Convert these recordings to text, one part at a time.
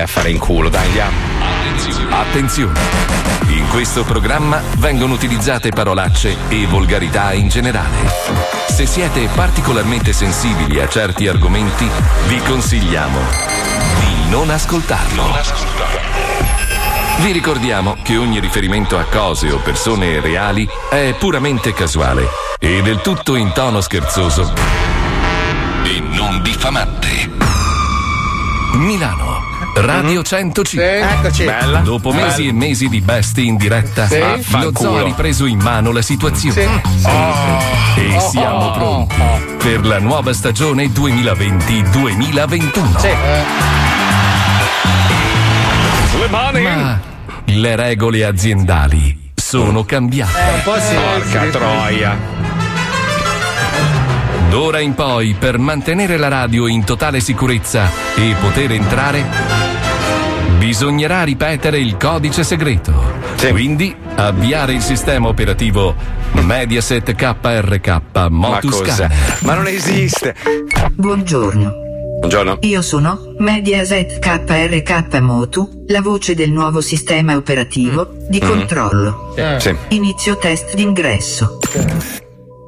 a fare in culo, dai, andiamo. Attenzione. Attenzione. In questo programma vengono utilizzate parolacce e volgarità in generale. Se siete particolarmente sensibili a certi argomenti, vi consigliamo di non ascoltarlo. Vi ricordiamo che ogni riferimento a cose o persone reali è puramente casuale e del tutto in tono scherzoso e non diffamante. Milano, Radio 105. Eccoci. Bella. Dopo mesi e mesi di bestie in diretta, lo zoo ha ripreso in mano la situazione. E siamo pronti per la nuova stagione 2020-2021. Le mani. Ma le regole aziendali sono cambiate. Porca troia. D'ora in poi, per mantenere la radio in totale sicurezza e poter entrare, bisognerà ripetere il codice segreto. Quindi avviare il sistema operativo Mediaset KRK Motus. Ma non esiste. Buongiorno. Buongiorno. Io sono Mediaset KRK Motu, la voce del nuovo sistema operativo di controllo. Inizio test d'ingresso.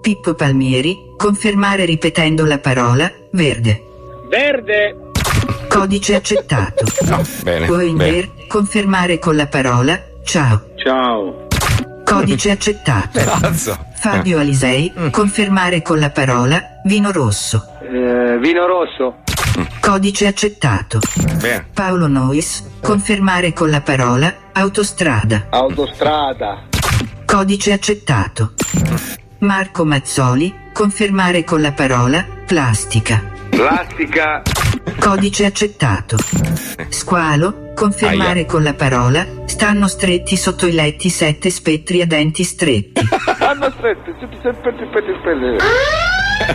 Pippo Palmieri, confermare ripetendo la parola verde. Verde. Codice accettato. No, bene. Wender, confermare con la parola ciao. Ciao. Codice accettato. Fabio Alisei, confermare con la parola vino rosso. Vino rosso. Codice accettato. Bene. Paolo Noise, confermare con la parola autostrada. Autostrada. Codice accettato. Marco Mazzoli, confermare con la parola plastica. Plastica. Codice accettato. Squalo, confermare con la parola stanno stretti sotto i letti sette spettri a denti stretti. Stanno stretti,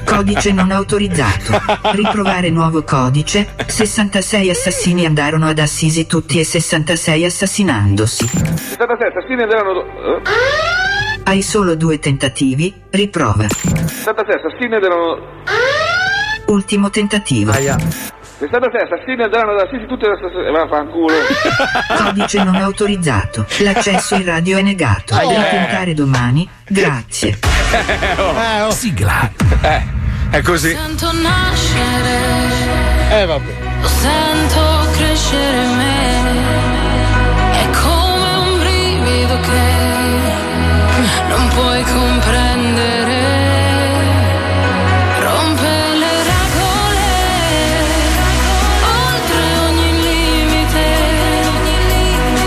codice non autorizzato. Riprovare nuovo codice. 66 assassini andarono ad assisi tutti e 66 assassinandosi. 67 assassini andarono. Hai solo 2 tentativi, riprova. 67 assassini andarono. Ultimo tentativo. 66 assassini andarono ad assisi tutti e fanculo. Codice non autorizzato. L'accesso in radio è negato. Tentare domani. Grazie. Sigla. È così. Sento nascere. Vabbè. Lo sento crescere in me. È come un brivido che non puoi comprendere. Rompe le regole. Oltre ogni limite.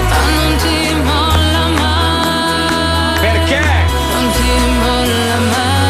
Ma non ti molla mai. Perché? Non ti molla mai.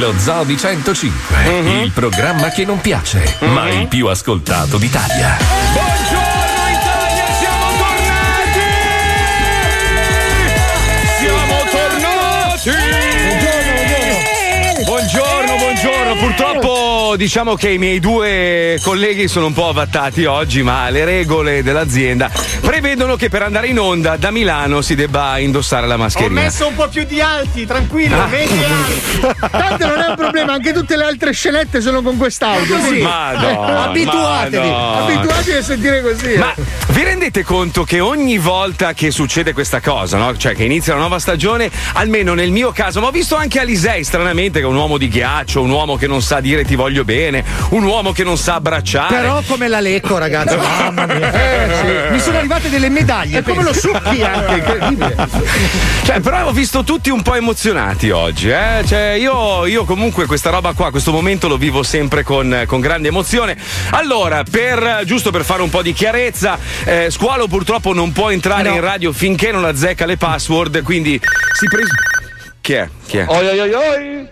Lo Zoo di 105, il programma che non piace, ma il più ascoltato d'Italia. Buongiorno Italia, siamo tornati! Buongiorno, purtroppo diciamo che i miei 2 colleghi sono un po' avvattati oggi, ma le regole dell'azienda prevedono che per andare in onda da Milano si debba indossare la mascherina. Ho messo un po' più di alti, tranquillo, medio alti. Tanto non è un problema, anche tutte le altre scenette sono con quest'audio. Così. Abituatevi a sentire così. Ma vi rendete conto che ogni volta che succede questa cosa, no? Cioè che inizia una nuova stagione, almeno nel mio caso, ma ho visto anche Alisei, stranamente, che è un uomo di ghiaccio, un uomo che non sa dire ti voglio bene, un uomo che non sa abbracciare. Però come la Lecco, ragazzi. Mamma mia. Mi sono arrivato delle medaglie, come lo succhi anche, incredibile. Cioè, però ho visto tutti un po' emozionati oggi, eh? Cioè, io comunque questa roba qua, questo momento lo vivo sempre con grande emozione. Allora, giusto per fare un po' di chiarezza, Squalo purtroppo non può entrare in radio finché non azzecca le password, quindi si preso. Chi è? Oi oi oi oi!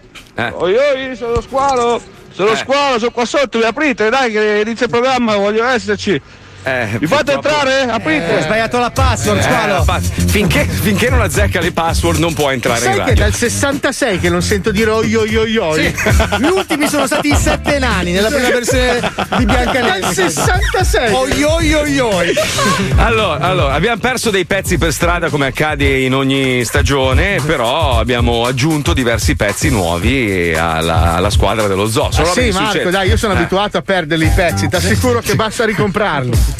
Oi oi, sono Squalo! Sono Squalo, sono qua sotto, vi aprite, dai che inizia il programma, voglio esserci. Mi fate entrare? Aprite! Ho sbagliato la password, Squalo! Finché non azzecca le password non può entrare in radio. Sai che dal 66 che non sento dire oioioioi? Sì. Gli ultimi sono stati i 7 nani nella prima versione di Biancaneve. Dal 66! Oioioioi! Allora, abbiamo perso dei pezzi per strada come accade in ogni stagione, però abbiamo aggiunto diversi pezzi nuovi alla squadra dello zoo. Sì, Marco, dai, io sono abituato a perdere i pezzi, ti assicuro che basta ricomprarli.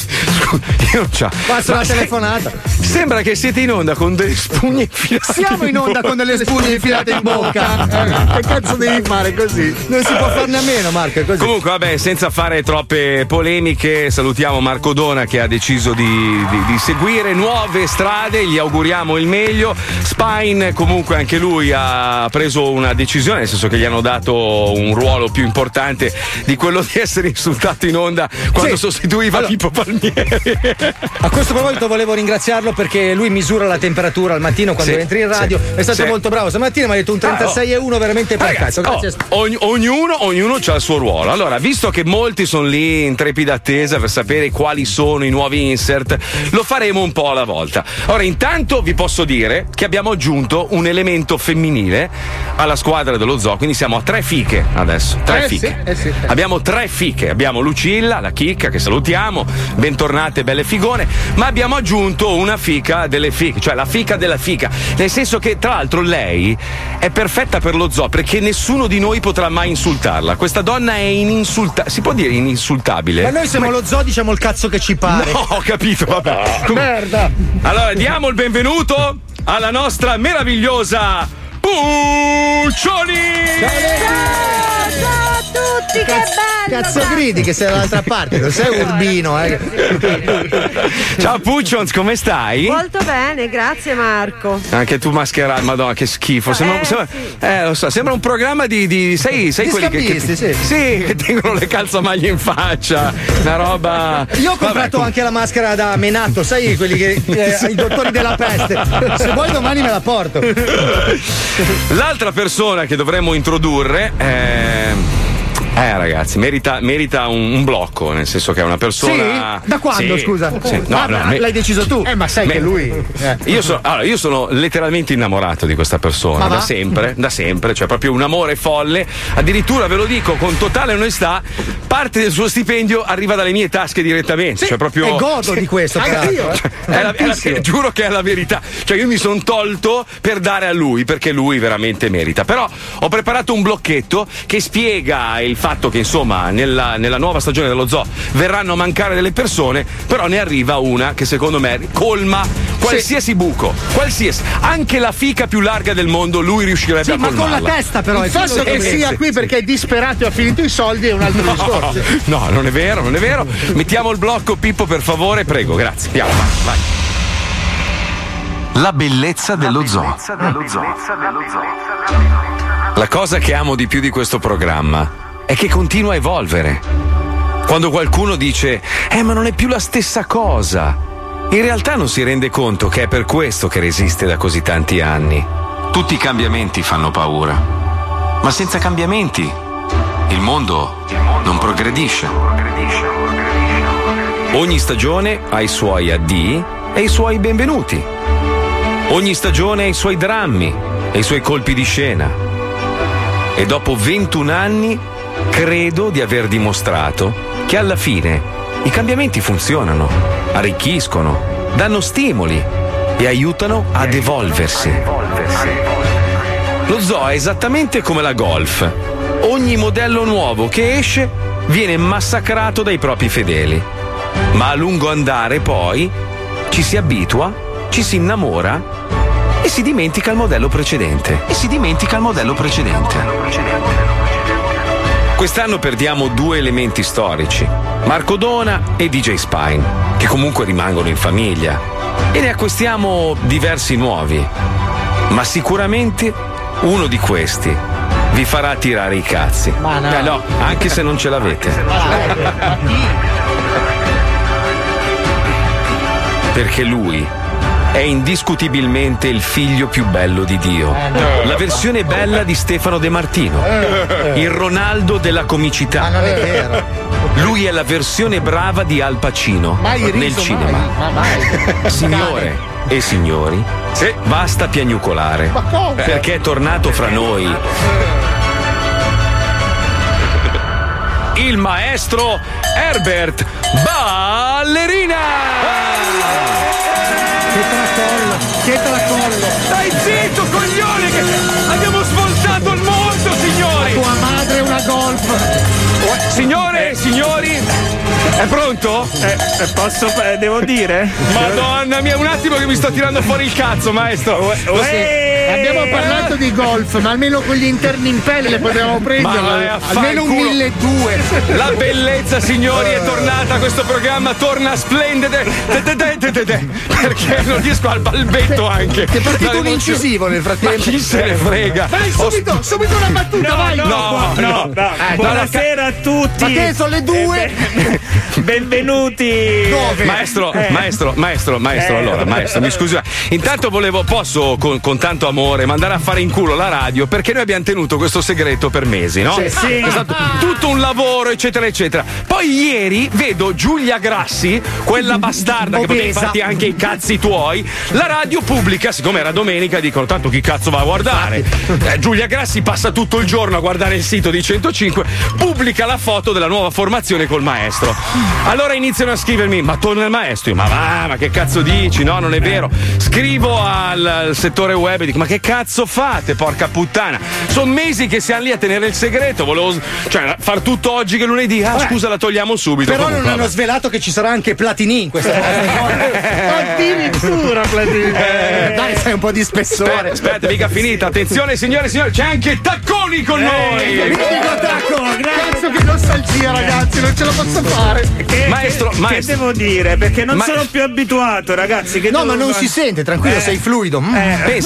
Io non c'ho. Passa la telefonata. Sembra che siete in onda con delle spugne infilate. Siamo in onda con delle spugne infilate in bocca. Che cazzo devi fare così? Non si può farne a meno, Marco. Così. Comunque, vabbè, senza fare troppe polemiche, salutiamo Marco Dona che ha deciso di seguire nuove strade. Gli auguriamo il meglio. Spine, comunque, anche lui ha preso una decisione, nel senso che gli hanno dato un ruolo più importante di quello di essere insultato in onda quando sostituiva Pippo Palmieri. A questo proposito volevo ringraziarlo perché lui misura la temperatura al mattino quando entri in radio. È stato molto bravo stamattina, mi ha detto un 36,1 veramente per cazzo. Ognuno ha il suo ruolo. Allora, visto che molti sono lì in trepida attesa per sapere quali sono i nuovi insert, lo faremo un po' alla volta. Ora, intanto vi posso dire che abbiamo aggiunto un elemento femminile alla squadra dello zoo, quindi siamo a 3 fiche adesso. 3 fiche. Abbiamo 3 fiche. Abbiamo Lucilla, la chicca, che salutiamo. Bentornate belle figone, ma abbiamo aggiunto una fica delle fiche, cioè la fica della fica, nel senso che tra l'altro lei è perfetta per lo zoo perché nessuno di noi potrà mai insultarla. Questa donna è si può dire ininsultabile? Ma noi siamo lo zoo, diciamo il cazzo che ci pare. No, ho capito, vabbè. Merda. Allora diamo il benvenuto alla nostra meravigliosa Puccioni. Ciao a tutti, che bello! Cazzo gridi che sei dall'altra parte, non sei Urbino, Ciao Puccions, come stai? Molto bene, grazie Marco. Anche tu mascherato, madonna, che schifo. Lo so, sembra un programma di sai quelli che tengono le calzamaglie in faccia, una roba. Io ho comprato anche la maschera da Menato, sai quelli che i dottori della peste. Se vuoi domani me la porto. L'altra persona che dovremmo introdurre è ragazzi, merita un blocco, nel senso che è una persona. Sì? Da quando, scusa? Sì. No, l'hai deciso tu. Ma sai che lui. Io sono letteralmente innamorato di questa persona, da sempre, cioè proprio un amore folle. Addirittura ve lo dico con totale onestà, parte del suo stipendio arriva dalle mie tasche direttamente. Sì, cioè proprio. E godo di questo, anche io. Giuro che è la verità. Cioè, io mi sono tolto per dare a lui, perché lui veramente merita. Però ho preparato un blocchetto che spiega il fatto che insomma nella nuova stagione dello zoo verranno a mancare delle persone, però ne arriva una che secondo me colma qualsiasi buco, qualsiasi, anche la fica più larga del mondo lui riuscirebbe a colmarla. Ma con la testa, però il fatto che sia qui perché è disperato e ha finito i soldi è un altro discorso. No, non è vero. Mettiamo il blocco, Pippo, per favore, prego, grazie. Andiamo, vai. La bellezza dello zoo. La cosa che amo di più di questo programma è che continua a evolvere. Quando qualcuno dice ma non è più la stessa cosa, in realtà non si rende conto che è per questo che resiste da così tanti anni. Tutti i cambiamenti fanno paura, ma senza cambiamenti il mondo non progredisce. Ogni stagione ha i suoi addii e i suoi benvenuti. Ogni stagione ha i suoi drammi e i suoi colpi di scena. E dopo 21 anni credo di aver dimostrato che alla fine i cambiamenti funzionano, arricchiscono, danno stimoli e aiutano ad evolversi. Lo zoo è esattamente come la golf. Ogni modello nuovo che esce viene massacrato dai propri fedeli. Ma a lungo andare poi ci si abitua, ci si innamora e si dimentica il modello precedente. Quest'anno perdiamo 2 elementi storici, Marco Dona e DJ Spine, che comunque rimangono in famiglia, e ne acquistiamo diversi nuovi, ma sicuramente uno di questi vi farà tirare i cazzi. Ma no. No, anche se non ce l'avete. Perché lui è indiscutibilmente il figlio più bello di Dio. La versione bella di Stefano De Martino. Il Ronaldo della comicità. Ma non è vero. Lui è la versione brava di Al Pacino nel cinema. Mai. Signore e signori, basta piagnucolare, perché è tornato fra noi il maestro Herbert Ballerina. Che tracollo! Stai zitto, coglione, che abbiamo svoltato il mondo, signori! La tua madre è una golf! Signore e signori! È pronto? Devo dire? Madonna mia, un attimo che mi sto tirando fuori il cazzo, maestro. Abbiamo parlato di golf, ma almeno con gli interni in pelle le potevamo prendere. Almeno un 1200. La bellezza, signori, è tornata. Questo programma torna splendide. Perché non riesco al balbetto anche. Ti è partito un incisivo nel frattempo. Ma chi se ne frega? Vai, subito una battuta, vai. No. Buonasera a tutti. Ma che sono le 2? Benvenuti. Maestro, allora, maestro, mi scusi. Intanto posso con tanto amore mandare a fare in culo la radio, perché noi abbiamo tenuto questo segreto per mesi, no? Sì. È stato tutto un lavoro, eccetera, eccetera. Poi ieri vedo Giulia Grassi, quella bastarda che poteva farti anche i cazzi tuoi. La radio pubblica, siccome era domenica, dicono tanto chi cazzo va a guardare. Giulia Grassi passa tutto il giorno a guardare il sito di 105, pubblica la foto della nuova formazione col maestro. Allora iniziano a scrivermi: ma torna il maestro? Io, ma che cazzo dici? No, non è vero. Scrivo al settore web e dico: ma che cazzo fate, porca puttana? Sono mesi che siamo lì a tenere il segreto. Volevo far tutto oggi che lunedì. Scusa, la togliamo subito. Però comunque, non hanno svelato che ci sarà anche Platini in questa addirittura Platini. Dai, sai, un po' di spessore. Aspetta, mica finita. Attenzione, signore e signori, c'è anche Tacconi con noi. Cazzo, che nostalgia, ragazzi, non ce la posso fare. Maestro, che devo dire? Perché non sono più abituato, ragazzi. Si sente, tranquillo, sei fluido.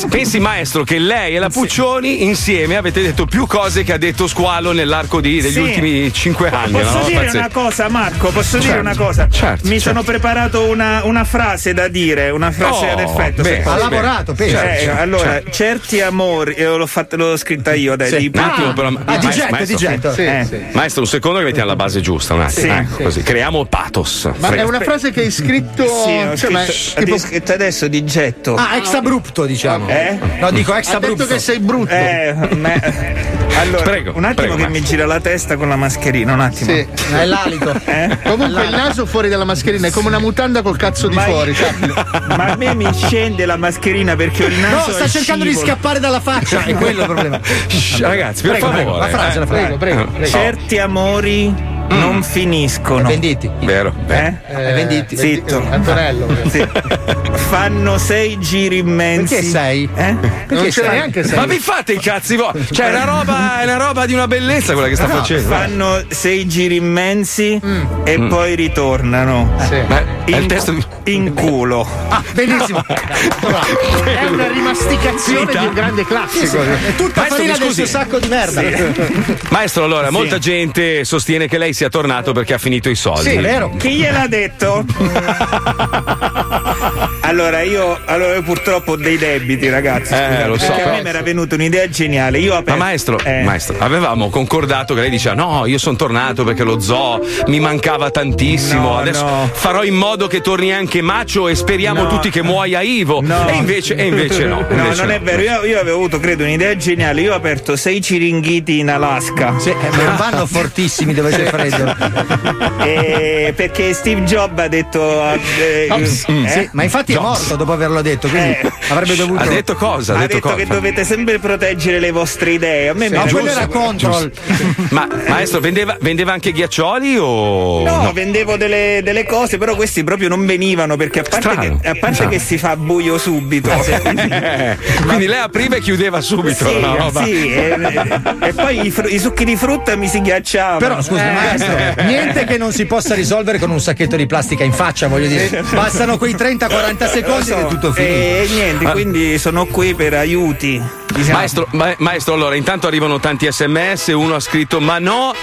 Pensi, maestro, che lei e la Puccioni insieme avete detto più cose che ha detto Squalo nell'arco degli ultimi 5 anni. Posso dire una cosa, Marco? Certo, sono preparato una frase da dire, una frase ad effetto. Ha lavorato, allora, certi amori, l'ho scritta io, dai. Sì. Un attimo, però. Di getto. Maestro, un secondo che mettiamo la base giusta, un attimo. Così. Creiamo pathos. Ma è una frase che hai scritto. L'ho scritto adesso di getto. Ex abrupto, diciamo. No, dico ex abrupto. Ha detto che sei brutto. Allora, prego, che mi gira la testa con la mascherina, un attimo. Sì, è l'alito. Comunque il naso fuori dalla mascherina è come una mutanda col cazzo di fuori. Ma a me mi scende la mascherina perché il naso. No, sta cercando di scappare dalla faccia, è quello il problema. Ragazzi, per favore. La frase, prego. Certi amori non finiscono. Venditi. Vero. Venditi. Zitto. Antonello. Sì. Fanno 6 giri immensi. Perché 6? Perché non c'è neanche 6. Ma vi fate i cazzi voi. Cioè, è una roba di una bellezza quella che sta facendo. Fanno 6 giri immensi e poi ritornano. Sì. In culo. Benissimo. È una rimasticazione di un grande classico. È tutta farina del suo sacco di merda. Sì. Maestro, allora, molta gente sostiene che lei sia tornato perché ha finito i soldi. Sì, è vero. Chi gliel'ha detto? Allora io purtroppo ho dei debiti, ragazzi. Lo so. Perché a me mi era venuta un'idea geniale. Ma maestro, avevamo concordato che lei diceva: no, io sono tornato perché lo zoo mi mancava tantissimo. Adesso farò in modo che torni anche Macio e speriamo tutti che muoia Ivo. No. E invece no. È vero. Io avevo avuto, credo, un'idea geniale. Io ho aperto 6 ciringhiti in Alaska. Sì, non vanno fortissimi dove c'è freddo. Perché Steve Jobs ha detto. Ma infatti è morto dopo averlo detto, quindi avrebbe dovuto. Ha detto che dovete sempre proteggere le vostre idee. A me quello era Control. Ma maestro, vendeva anche ghiaccioli o? No, vendevo delle cose, però questi proprio non venivano, perché a parte che si fa buio subito. Quindi lei apriva e chiudeva subito. E poi i succhi di frutta mi si ghiacciavano. Però scusa, maestro, niente che non si possa risolvere con un sacchetto di plastica in faccia, voglio dire. Bastano quei 30-40 secondi ed è tutto finito. E niente, quindi sono qui per aiuti. Maestro, allora, intanto arrivano tanti SMS, uno ha scritto: ma no,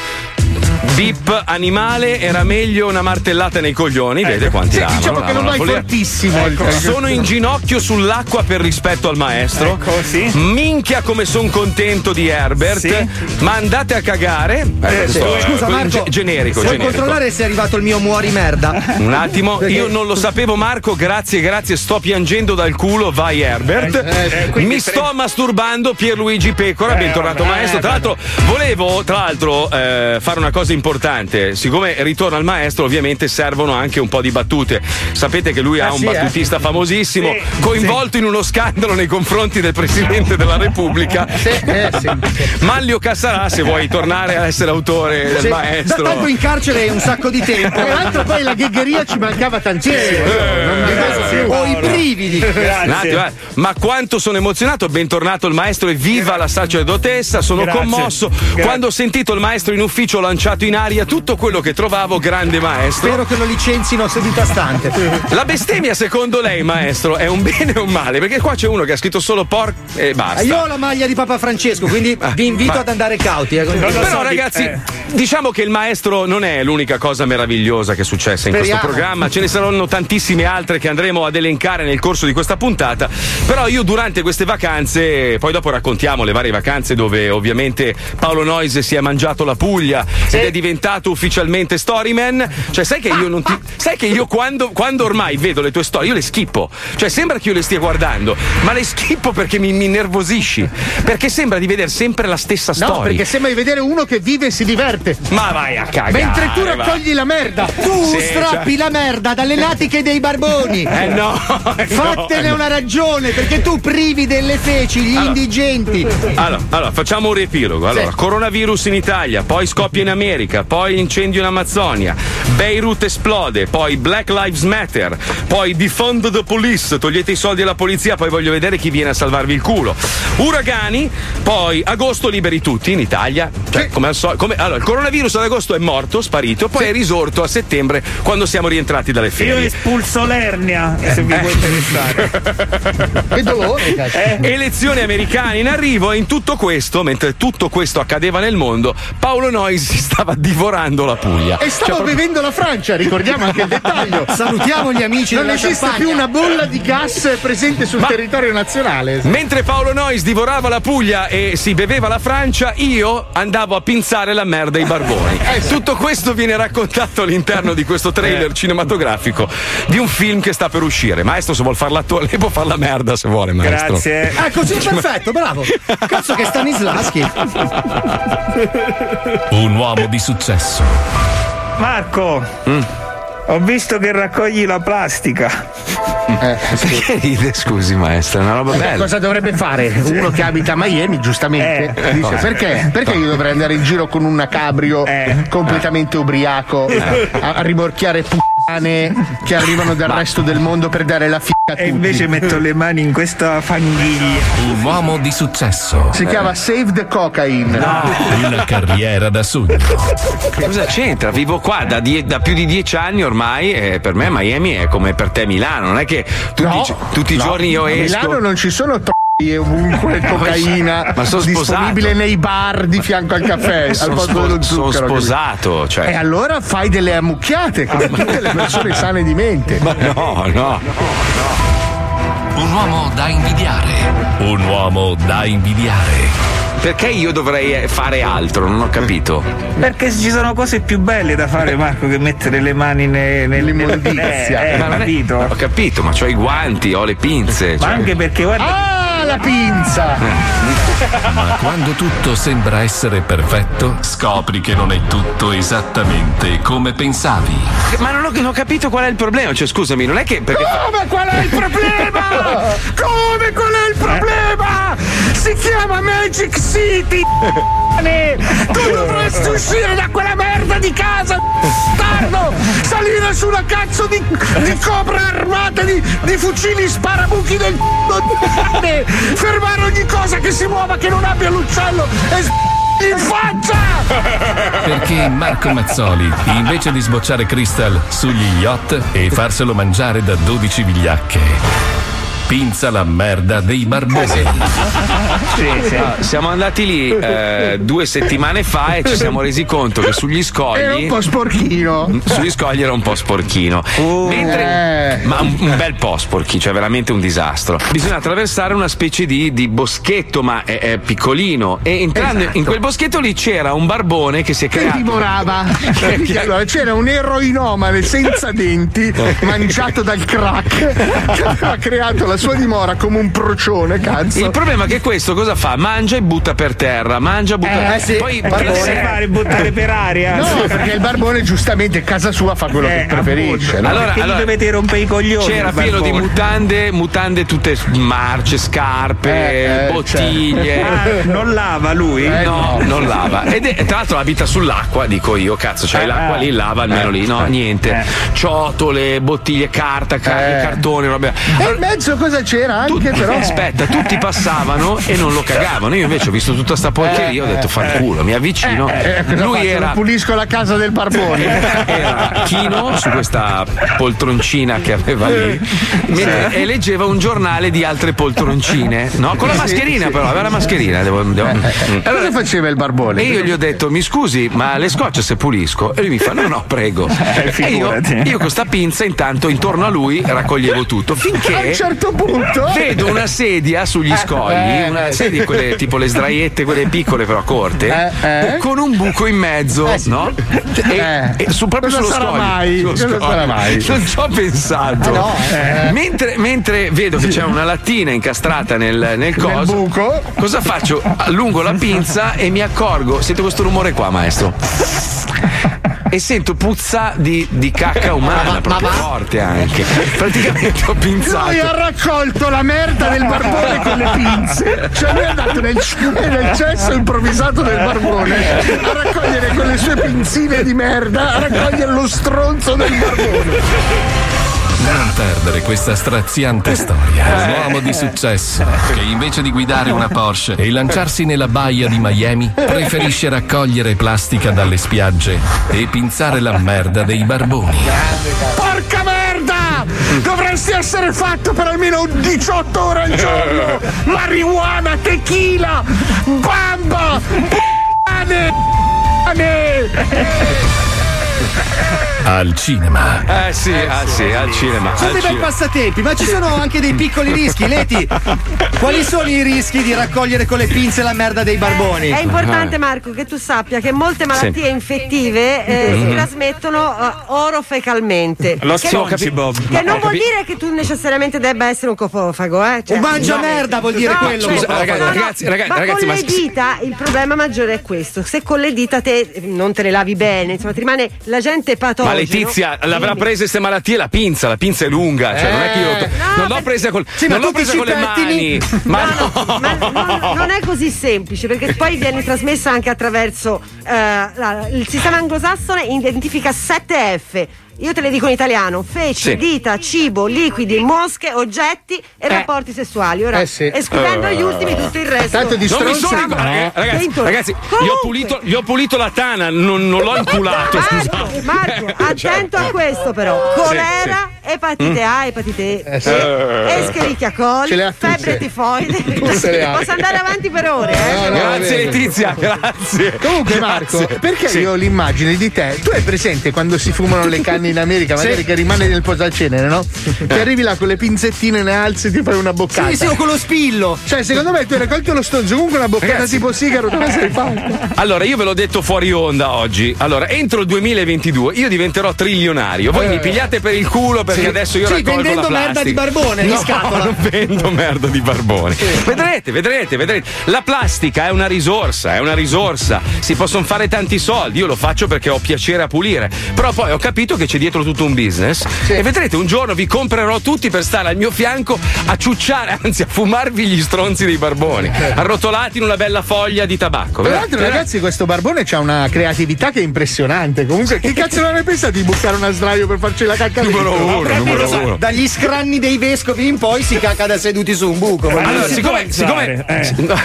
Bip animale, era meglio una martellata nei coglioni, vede quanti sì, amano. Diciamo che non vai fortissimo. Ecco. Sono in ginocchio sull'acqua per rispetto al maestro. Ecco, sì. Minchia come son contento di Herbert. Sì. Ma andate a cagare. Sì. Scusa Marco, generico. Puoi controllare se è arrivato il mio muori merda? Un attimo, perché... io non lo sapevo Marco, grazie, sto piangendo dal culo, vai Herbert. Mi sto masturbando Pierluigi Pecora, bentornato maestro. Tra l'altro volevo fare una cosa importante, siccome ritorna il maestro ovviamente servono anche un po' di battute, sapete che lui ha un battutista famosissimo, coinvolto in uno scandalo nei confronti del Presidente della Repubblica, Manlio Cassarà, se vuoi tornare a essere autore del maestro. Tanto in carcere un sacco di tempo, tra l'altro poi la ghegheria ci mancava tantissimo, ho i brividi. Un attimo, ma quanto sono emozionato, bentornato il maestro e viva la sacerdotessa, sono commosso quando ho sentito il maestro in ufficio, lanciato in aria tutto quello che trovavo, grande maestro. Spero che lo licenzino a seduta stante. La bestemmia secondo lei maestro è un bene o un male? Perché qua c'è uno che ha scritto solo e basta. Io ho la maglia di Papa Francesco, quindi vi invito ad andare cauti. Però ragazzi, diciamo che il maestro non è l'unica cosa meravigliosa che è successa in questo programma, ce ne saranno tantissime altre che andremo ad elencare nel corso di questa puntata, però io durante queste vacanze, poi dopo raccontiamo le varie vacanze dove ovviamente Paolo Noise si è mangiato la Puglia ed è diventato ufficialmente storyman, cioè sai che io non ti sai che io quando ormai vedo le tue storie io le schippo, cioè sembra che io le stia guardando ma le schippo perché mi innervosisci, perché sembra di vedere sempre la stessa storia, perché sembra di vedere uno che vive e si diverte, ma vai a cagare mentre tu raccogli la merda, tu strappi la merda dalle natiche dei barboni, fattene una ragione, perché tu privi delle feci gli indigenti. Allora facciamo un riepilogo, coronavirus in Italia, poi scoppia in America, poi incendio in Amazzonia, Beirut esplode, poi Black Lives Matter, poi defund the police, togliete i soldi alla polizia, poi voglio vedere chi viene a salvarvi il culo, uragani, poi agosto liberi tutti in Italia, cioè come al solito, il coronavirus ad agosto è morto, sparito, poi è risorto a settembre quando siamo rientrati dalle ferie. Io espulso l'ernia, se vi vuoi interessare. Che dolore, cazzo. Elezioni americane in arrivo, e in tutto questo, mentre tutto questo accadeva nel mondo, Paolo Noise si stava divorando la Puglia. E stava bevendo la Francia, ricordiamo anche il dettaglio. Salutiamo gli amici. Non esiste più una bolla di gas presente sul territorio nazionale. Mentre Paolo Noise divorava la Puglia e si beveva la Francia, io andavo a pinzare la merda ai barboni. Tutto questo viene raccontato all'interno di questo trailer cinematografico di un film che sta per uscire. Maestro, se vuol far l'attore, lei può far la merda se vuole, maestro. Grazie. Così perfetto, bravo. Cazzo che Stanislavski. Un uomo di successo. Marco, ho visto che raccogli la plastica. Perché ride, scusi maestro, è una roba bella. Cosa dovrebbe fare uno che abita a Miami, giustamente dice, perché io dovrei andare in giro con un cabrio completamente ubriaco a rimorchiare puttane che arrivano dal resto del mondo per dare la a tutti. E invece metto le mani in questa fanghiglia. Un uomo di successo. Si chiama Save the Cocaine. No. Una carriera da sogno. Cosa c'entra? Vivo qua da più di 10 anni ormai. E per me Miami è come per te Milano. Non è che tutti i giorni io esco. A Milano non ci sono e ovunque cocaina disponibile nei bar di fianco al caffè. Sono sposato, cioè. E allora fai delle ammucchiate come tutte le persone sane di mente. Ma no. Un uomo da invidiare. Perché io dovrei fare altro? Non ho capito. Perché ci sono cose più belle da fare, Marco, che mettere le mani nell'immondizia. Ho capito, ma c'ho i guanti, ho le pinze. Ma anche perché guarda. La pinza. Ma quando tutto sembra essere perfetto, scopri che non è tutto esattamente come pensavi. Ma non ho capito qual è il problema, cioè scusami, non è che perché... Come qual è il problema? Come qual è il problema? Si chiama Magic City. Tu dovresti uscire da quella merda di casa, bastardo, salire su una cazzo di cobra armata di fucili sparabuchi del c***o, fermare ogni cosa che si muova che non abbia l'uccello e in faccia! Perché Marco Mazzoli, invece di sbocciare Crystal sugli yacht e farselo mangiare da 12 vigliacche, pinza la merda dei barboni. Sì. No, siamo andati lì 2 settimane fa e ci siamo resi conto che sugli scogli era un po' sporchino. Sugli scogli era un po' sporchino, mentre, ma un bel po' sporchino, cioè veramente un disastro. Bisogna attraversare una specie di boschetto, ma è piccolino, e entrando in quel boschetto lì c'era un barbone che si è creato, che divorava. Allora, c'era un eroinomane senza denti mangiato dal crack che aveva creato la sua dimora come un procione, cazzo. Il problema è che questo cosa fa? Mangia e butta per terra, mangia e butta per terra. Poi deve fare, buttare per aria. No, perché il barbone giustamente a casa sua fa quello che preferisce, no? Allora dovete rompere i coglioni. C'era pieno di mutande tutte marce, scarpe, bottiglie. Non lava lui? No, non lava. E tra l'altro abita sull'acqua, dico io, cazzo, c'hai l'acqua lì, lava almeno lì, no? Niente. Ciotole, bottiglie, carta, cartone, roba. Allora, e in mezzo cosa c'era anche però? Aspetta, tutti passavano e non lo cagavano. Io invece ho visto tutta sta porcheria, ho detto fanculo, mi avvicino. Lui era... pulisco la casa del barbone. Era chino su questa poltroncina che aveva lì e leggeva un giornale di altre poltroncine, no? Con la mascherina però, aveva la mascherina. Allora cosa faceva il barbone? E io gli ho detto, mi scusi, ma le scotch se pulisco? E lui mi fa, no, prego. E io con sta pinza intanto intorno a lui raccoglievo tutto, finché a un certo punto vedo una sedia sugli scogli, una sedia quelle tipo le sdraiette, quelle piccole però corte, con un buco in mezzo, no? E su, proprio sullo scogli, mai, sullo scogli. Mai. Non ci ho pensato. No, mentre vedo che c'è una lattina incastrata nel coso, buco. Cosa faccio? Allungo la pinza e mi accorgo, sento questo rumore qua, maestro. E sento puzza di cacca umana, proprio forte anche. Praticamente ho pinzato. Lui ha raccolto la merda del barbone con le pinze. Cioè lui è andato nel cesso improvvisato del barbone a raccogliere con le sue pinzine di merda, a raccogliere lo stronzo del barbone. Non perdere questa straziante storia. L'uomo di successo che invece di guidare una Porsche e lanciarsi nella baia di Miami preferisce raccogliere plastica dalle spiagge e pinzare la merda dei barboni. Porca merda! Dovresti essere fatto per almeno 18 ore al giorno! Marijuana, tequila, bamba, al cinema. Al cinema. Sono dei passatempi, ma ci sono anche dei piccoli rischi. Leti, quali sono i rischi di raccogliere con le pinze la merda dei barboni? È importante, Marco, che tu sappia che molte malattie infettive si trasmettono orofecalmente. Lo so, che non vuol dire che tu necessariamente debba essere un coprofago, cioè, un mangiamerda vuol dire quello. Scusa, ragazzi, ma con le dita il problema maggiore è questo. Se con le dita te non te le lavi bene, insomma, ti rimane la gente patogena. Ma Letizia l'avrà presa queste malattie la pinza è lunga, cioè non è che io non l'ho presa con, sì, non l'ho presa con le mani. Ma non è così semplice, perché poi viene trasmessa anche attraverso il sistema anglosassone identifica 7 F. Io te le dico in italiano: feci, dita, cibo, liquidi, mosche, oggetti e rapporti sessuali. Ora, escludendo gli ultimi, tutto il resto. Tanto di stronzate, ragazzi, gli ho pulito la tana, non l'ho inculato. Marco, attento a questo, però: colera, epatite A, epatite E, Escherichia coli, febbre tifoide. Posso andare avanti per ore. Grazie, Letizia, grazie. Comunque, Marco, perché io ho l'immagine di te? Tu hai presente quando si fumano le canne in America, magari che rimane nel posacenere, no? Che arrivi là con le pinzettine, ne alzi e ti fai una boccata. Sì, o con lo spillo. Cioè, secondo me tu hai raccolto lo stronzo, comunque una boccata, ragazzi, tipo sigaro, come sei fatto? Allora, io ve l'ho detto fuori onda oggi. Allora, entro il 2022 io diventerò trilionario. Voi mi pigliate per il culo perché adesso io raccolgo la plastica. Merda di barbone, no, scatola. Non vendo merda di barbone. Vedrete. La plastica è una risorsa, Si possono fare tanti soldi. Io lo faccio perché ho piacere a pulire. Però poi ho capito che c'è dietro tutto un business e vedrete, un giorno vi comprerò tutti per stare al mio fianco a ciucciare, anzi a fumarvi gli stronzi dei barboni arrotolati in una bella foglia di tabacco. Tra l'altro, ragazzi, questo barbone c'ha una creatività che è impressionante. Comunque, che cazzo non ne pensa di buttare una sdraio per farci la cacca? Numero uno. Dagli scranni dei vescovi in poi si cacca da seduti su un buco. Allora, siccome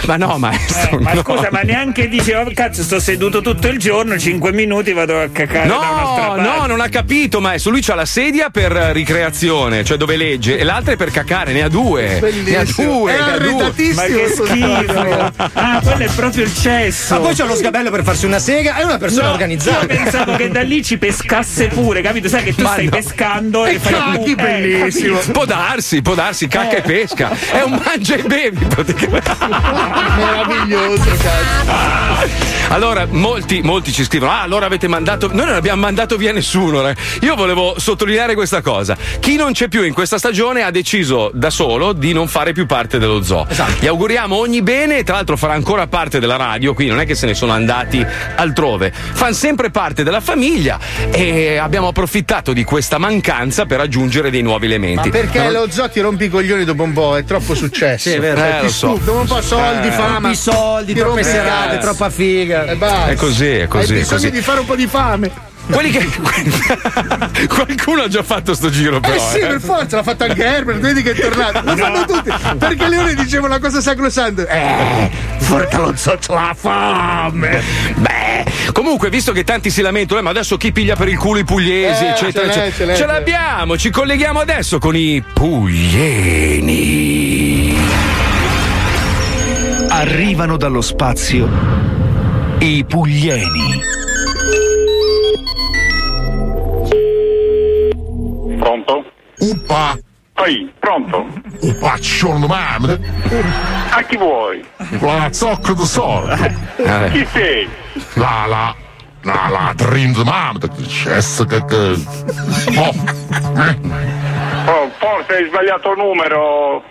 ma no, maestro, ma scusa, ma neanche dice, cazzo, sto seduto tutto il giorno, 5 minuti vado a cacare da un'altra parte. No, non ha capito, maestro. Lui c'ha la sedia per ricreazione, cioè dove legge, e l'altra è per cacare. Ne ha due. Bellissimo. Ne ha due. Ma che schifo. Ah, quello è proprio il cesso. Ma poi c'ha lo sgabello per farsi una sega. È una persona organizzata. Io pensavo che da lì ci pescasse pure, capito? Sai che tu stai pescando e fai un bellissimo. Può darsi, cacca e pesca. È un mangia e bevi praticamente. Meraviglioso, cazzo. Allora, molti ci scrivono: ah, allora avete mandato. Noi non abbiamo mandato via nessuno. Io volevo sottolineare questa cosa: chi non c'è più in questa stagione ha deciso da solo di non fare più parte dello zoo. Esatto. Gli auguriamo ogni bene, tra l'altro farà ancora parte della radio, quindi non è che se ne sono andati altrove. Fanno sempre parte della famiglia e abbiamo approfittato di questa mancanza per aggiungere dei nuovi elementi. Ma perché lo zoo ti rompi i coglioni dopo un po', è troppo successo. Sì, è vero, ti dopo un po' soldi, fama, i soldi, troppe serate, troppa figa. È così. Hai bisogno di fare un po' di fame. Qualcuno ha già fatto sto giro, però. Sì, per forza, l'ha fatto anche Herbert, vedi che è tornato. Lo fanno tutti. Perché Leone diceva una cosa sacrosanta. Forca lo sotto la fame. Beh, comunque, visto che tanti si lamentano, ma adesso chi piglia per il culo i pugliesi, eccetera, eccetera. Ce l'abbiamo, ci colleghiamo adesso con i puglieni. Arrivano dallo spazio i puglieni. Pronto? Uppa! Poi, pronto? Uppa, ciorno mamma! A chi vuoi? La zocca di sordo! Chi sei? La dream mamma! Oh, forse hai sbagliato il numero!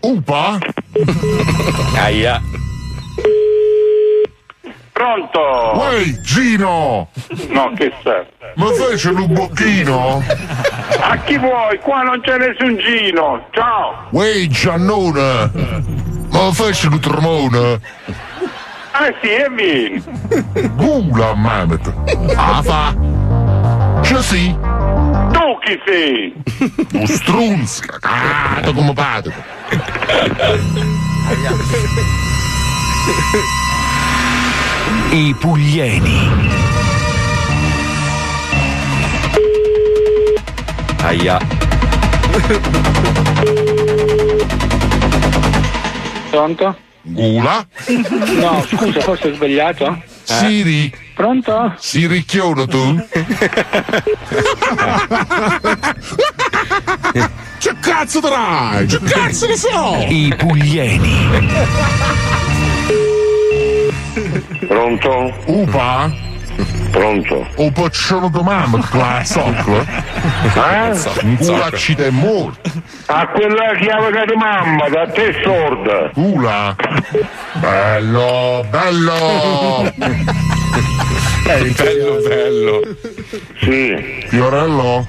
Uppa? Aia! Pronto? Uè, Gino! No, che serve? Ma fece un bocchino? A chi vuoi? Qua non c'è nessun Gino! Ciao! Uè, Giannone! Ma fece un tremone? Ah sì, e vieni! Gula, mamet! Ah, fa! C'è sì! Tu chi sei? Un strunz! Cagato come padre! I puglieni. Aia. Pronto? Gula? No, scusa, forse ho sbagliato. Siri. Pronto? Siricchiolo tu? Che cazzo dai? Che cazzo ne so? I puglieni. Pronto? Upa? Pronto? Un pacciolo di mamma, la zoccola? Gula ci te morto. A quella chiave che di mamma, da te sorda. Gula? Bello, bello! bello. Sì. Fiorello?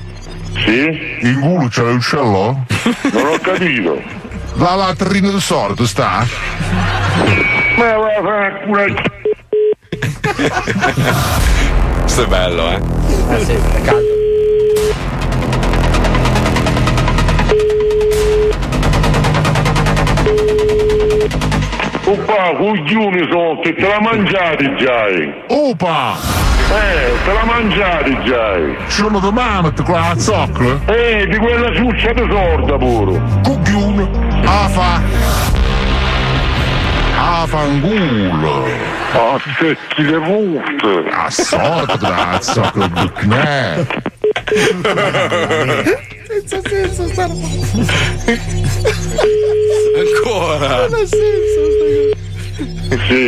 Sì. In culo c'è l'uccello? Non ho capito. La latrina di sordo sta? Ma va una... Questo è bello, eh? Ah sì, è caldo. Opa, coglioni sotto, te la mangiate già? Opa! Te la mangiate già? C'è una domanda con la zoccola? Di quella ciuccia di sorda pure. Coglioni, Afangulo! Ah, che ti devuto! Assordazzo, che bucne! Senza senso sta ancora! Non ha senso sta. Sì!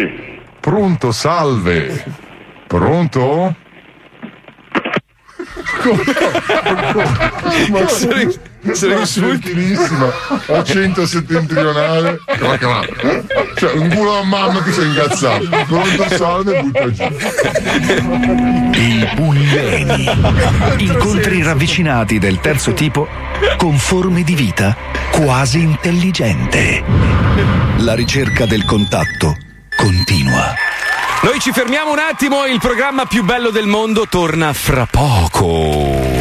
Pronto, salve! Pronto? Ma sarei insultissima accento settentrionale, cioè un culo a mamma che si è ingazzato, pronto salve e butta giù. I puglieni, incontri ravvicinati del terzo tipo con forme di vita quasi intelligente. La ricerca del contatto continua. Noi ci fermiamo un attimo, il programma più bello del mondo torna fra poco.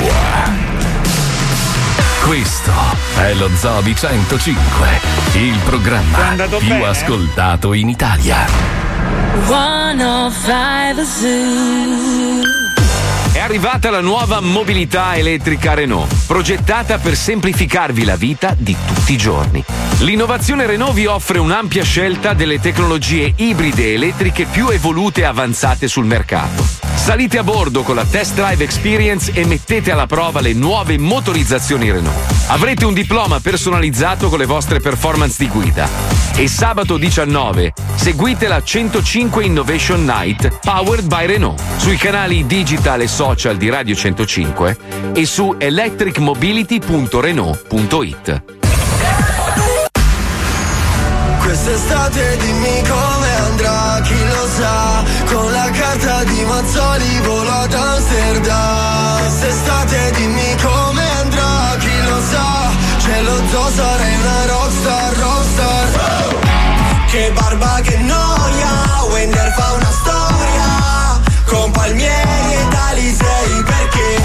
Questo è lo Zoo di 105, il programma più ascoltato in Italia. 105 Zoo. arrivata la nuova mobilità elettrica Renault, progettata per semplificarvi la vita di tutti i giorni. L'innovazione Renault vi offre un'ampia scelta delle tecnologie ibride e elettriche più evolute e avanzate sul mercato. Salite a bordo con la Test Drive Experience e mettete alla prova le nuove motorizzazioni Renault. Avrete un diploma personalizzato con le vostre performance di guida. E sabato 19 seguite la 105 Innovation Night Powered by Renault sui canali digital e social di Radio 105 e su electricmobility.renault.it. Quest'estate dimmi come andrà, chi lo sa, con la carta di Mazzoli volo ad Amsterdam. Quest'estate dimmi come andrà, chi lo sa, c'è lo zoo, sarei una rockstar, rockstar. Oh! Che barba, che noia, Wender fa una storia con Palmieri e Alisei, perché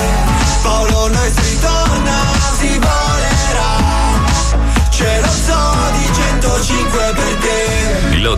Paolo Noise ritorna, si volerà, c'è lo zoo di 105 per te. Lo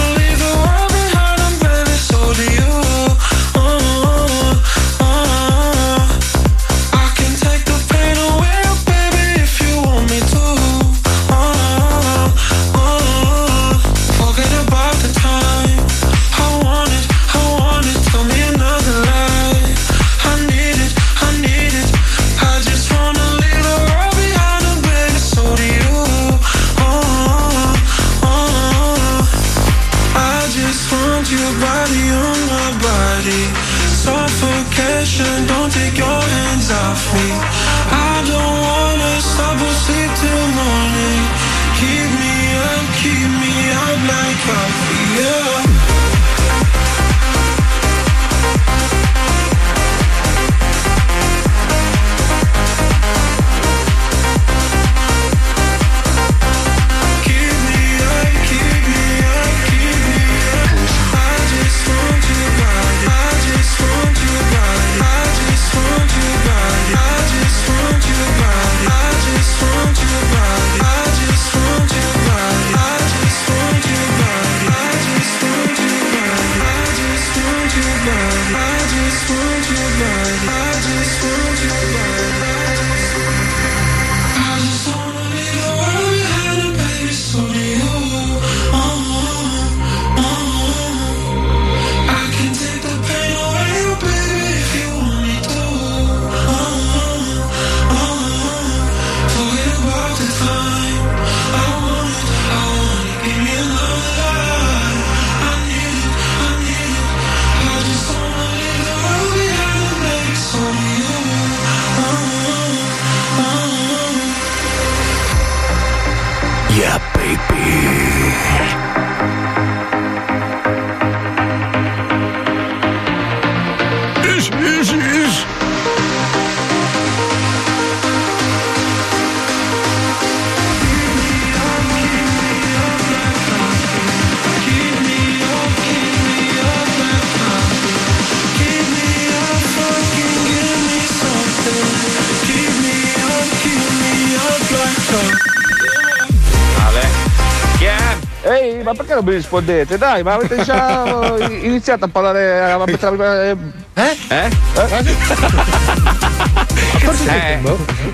Non mi rispondete, dai, ma avete già iniziato a parlare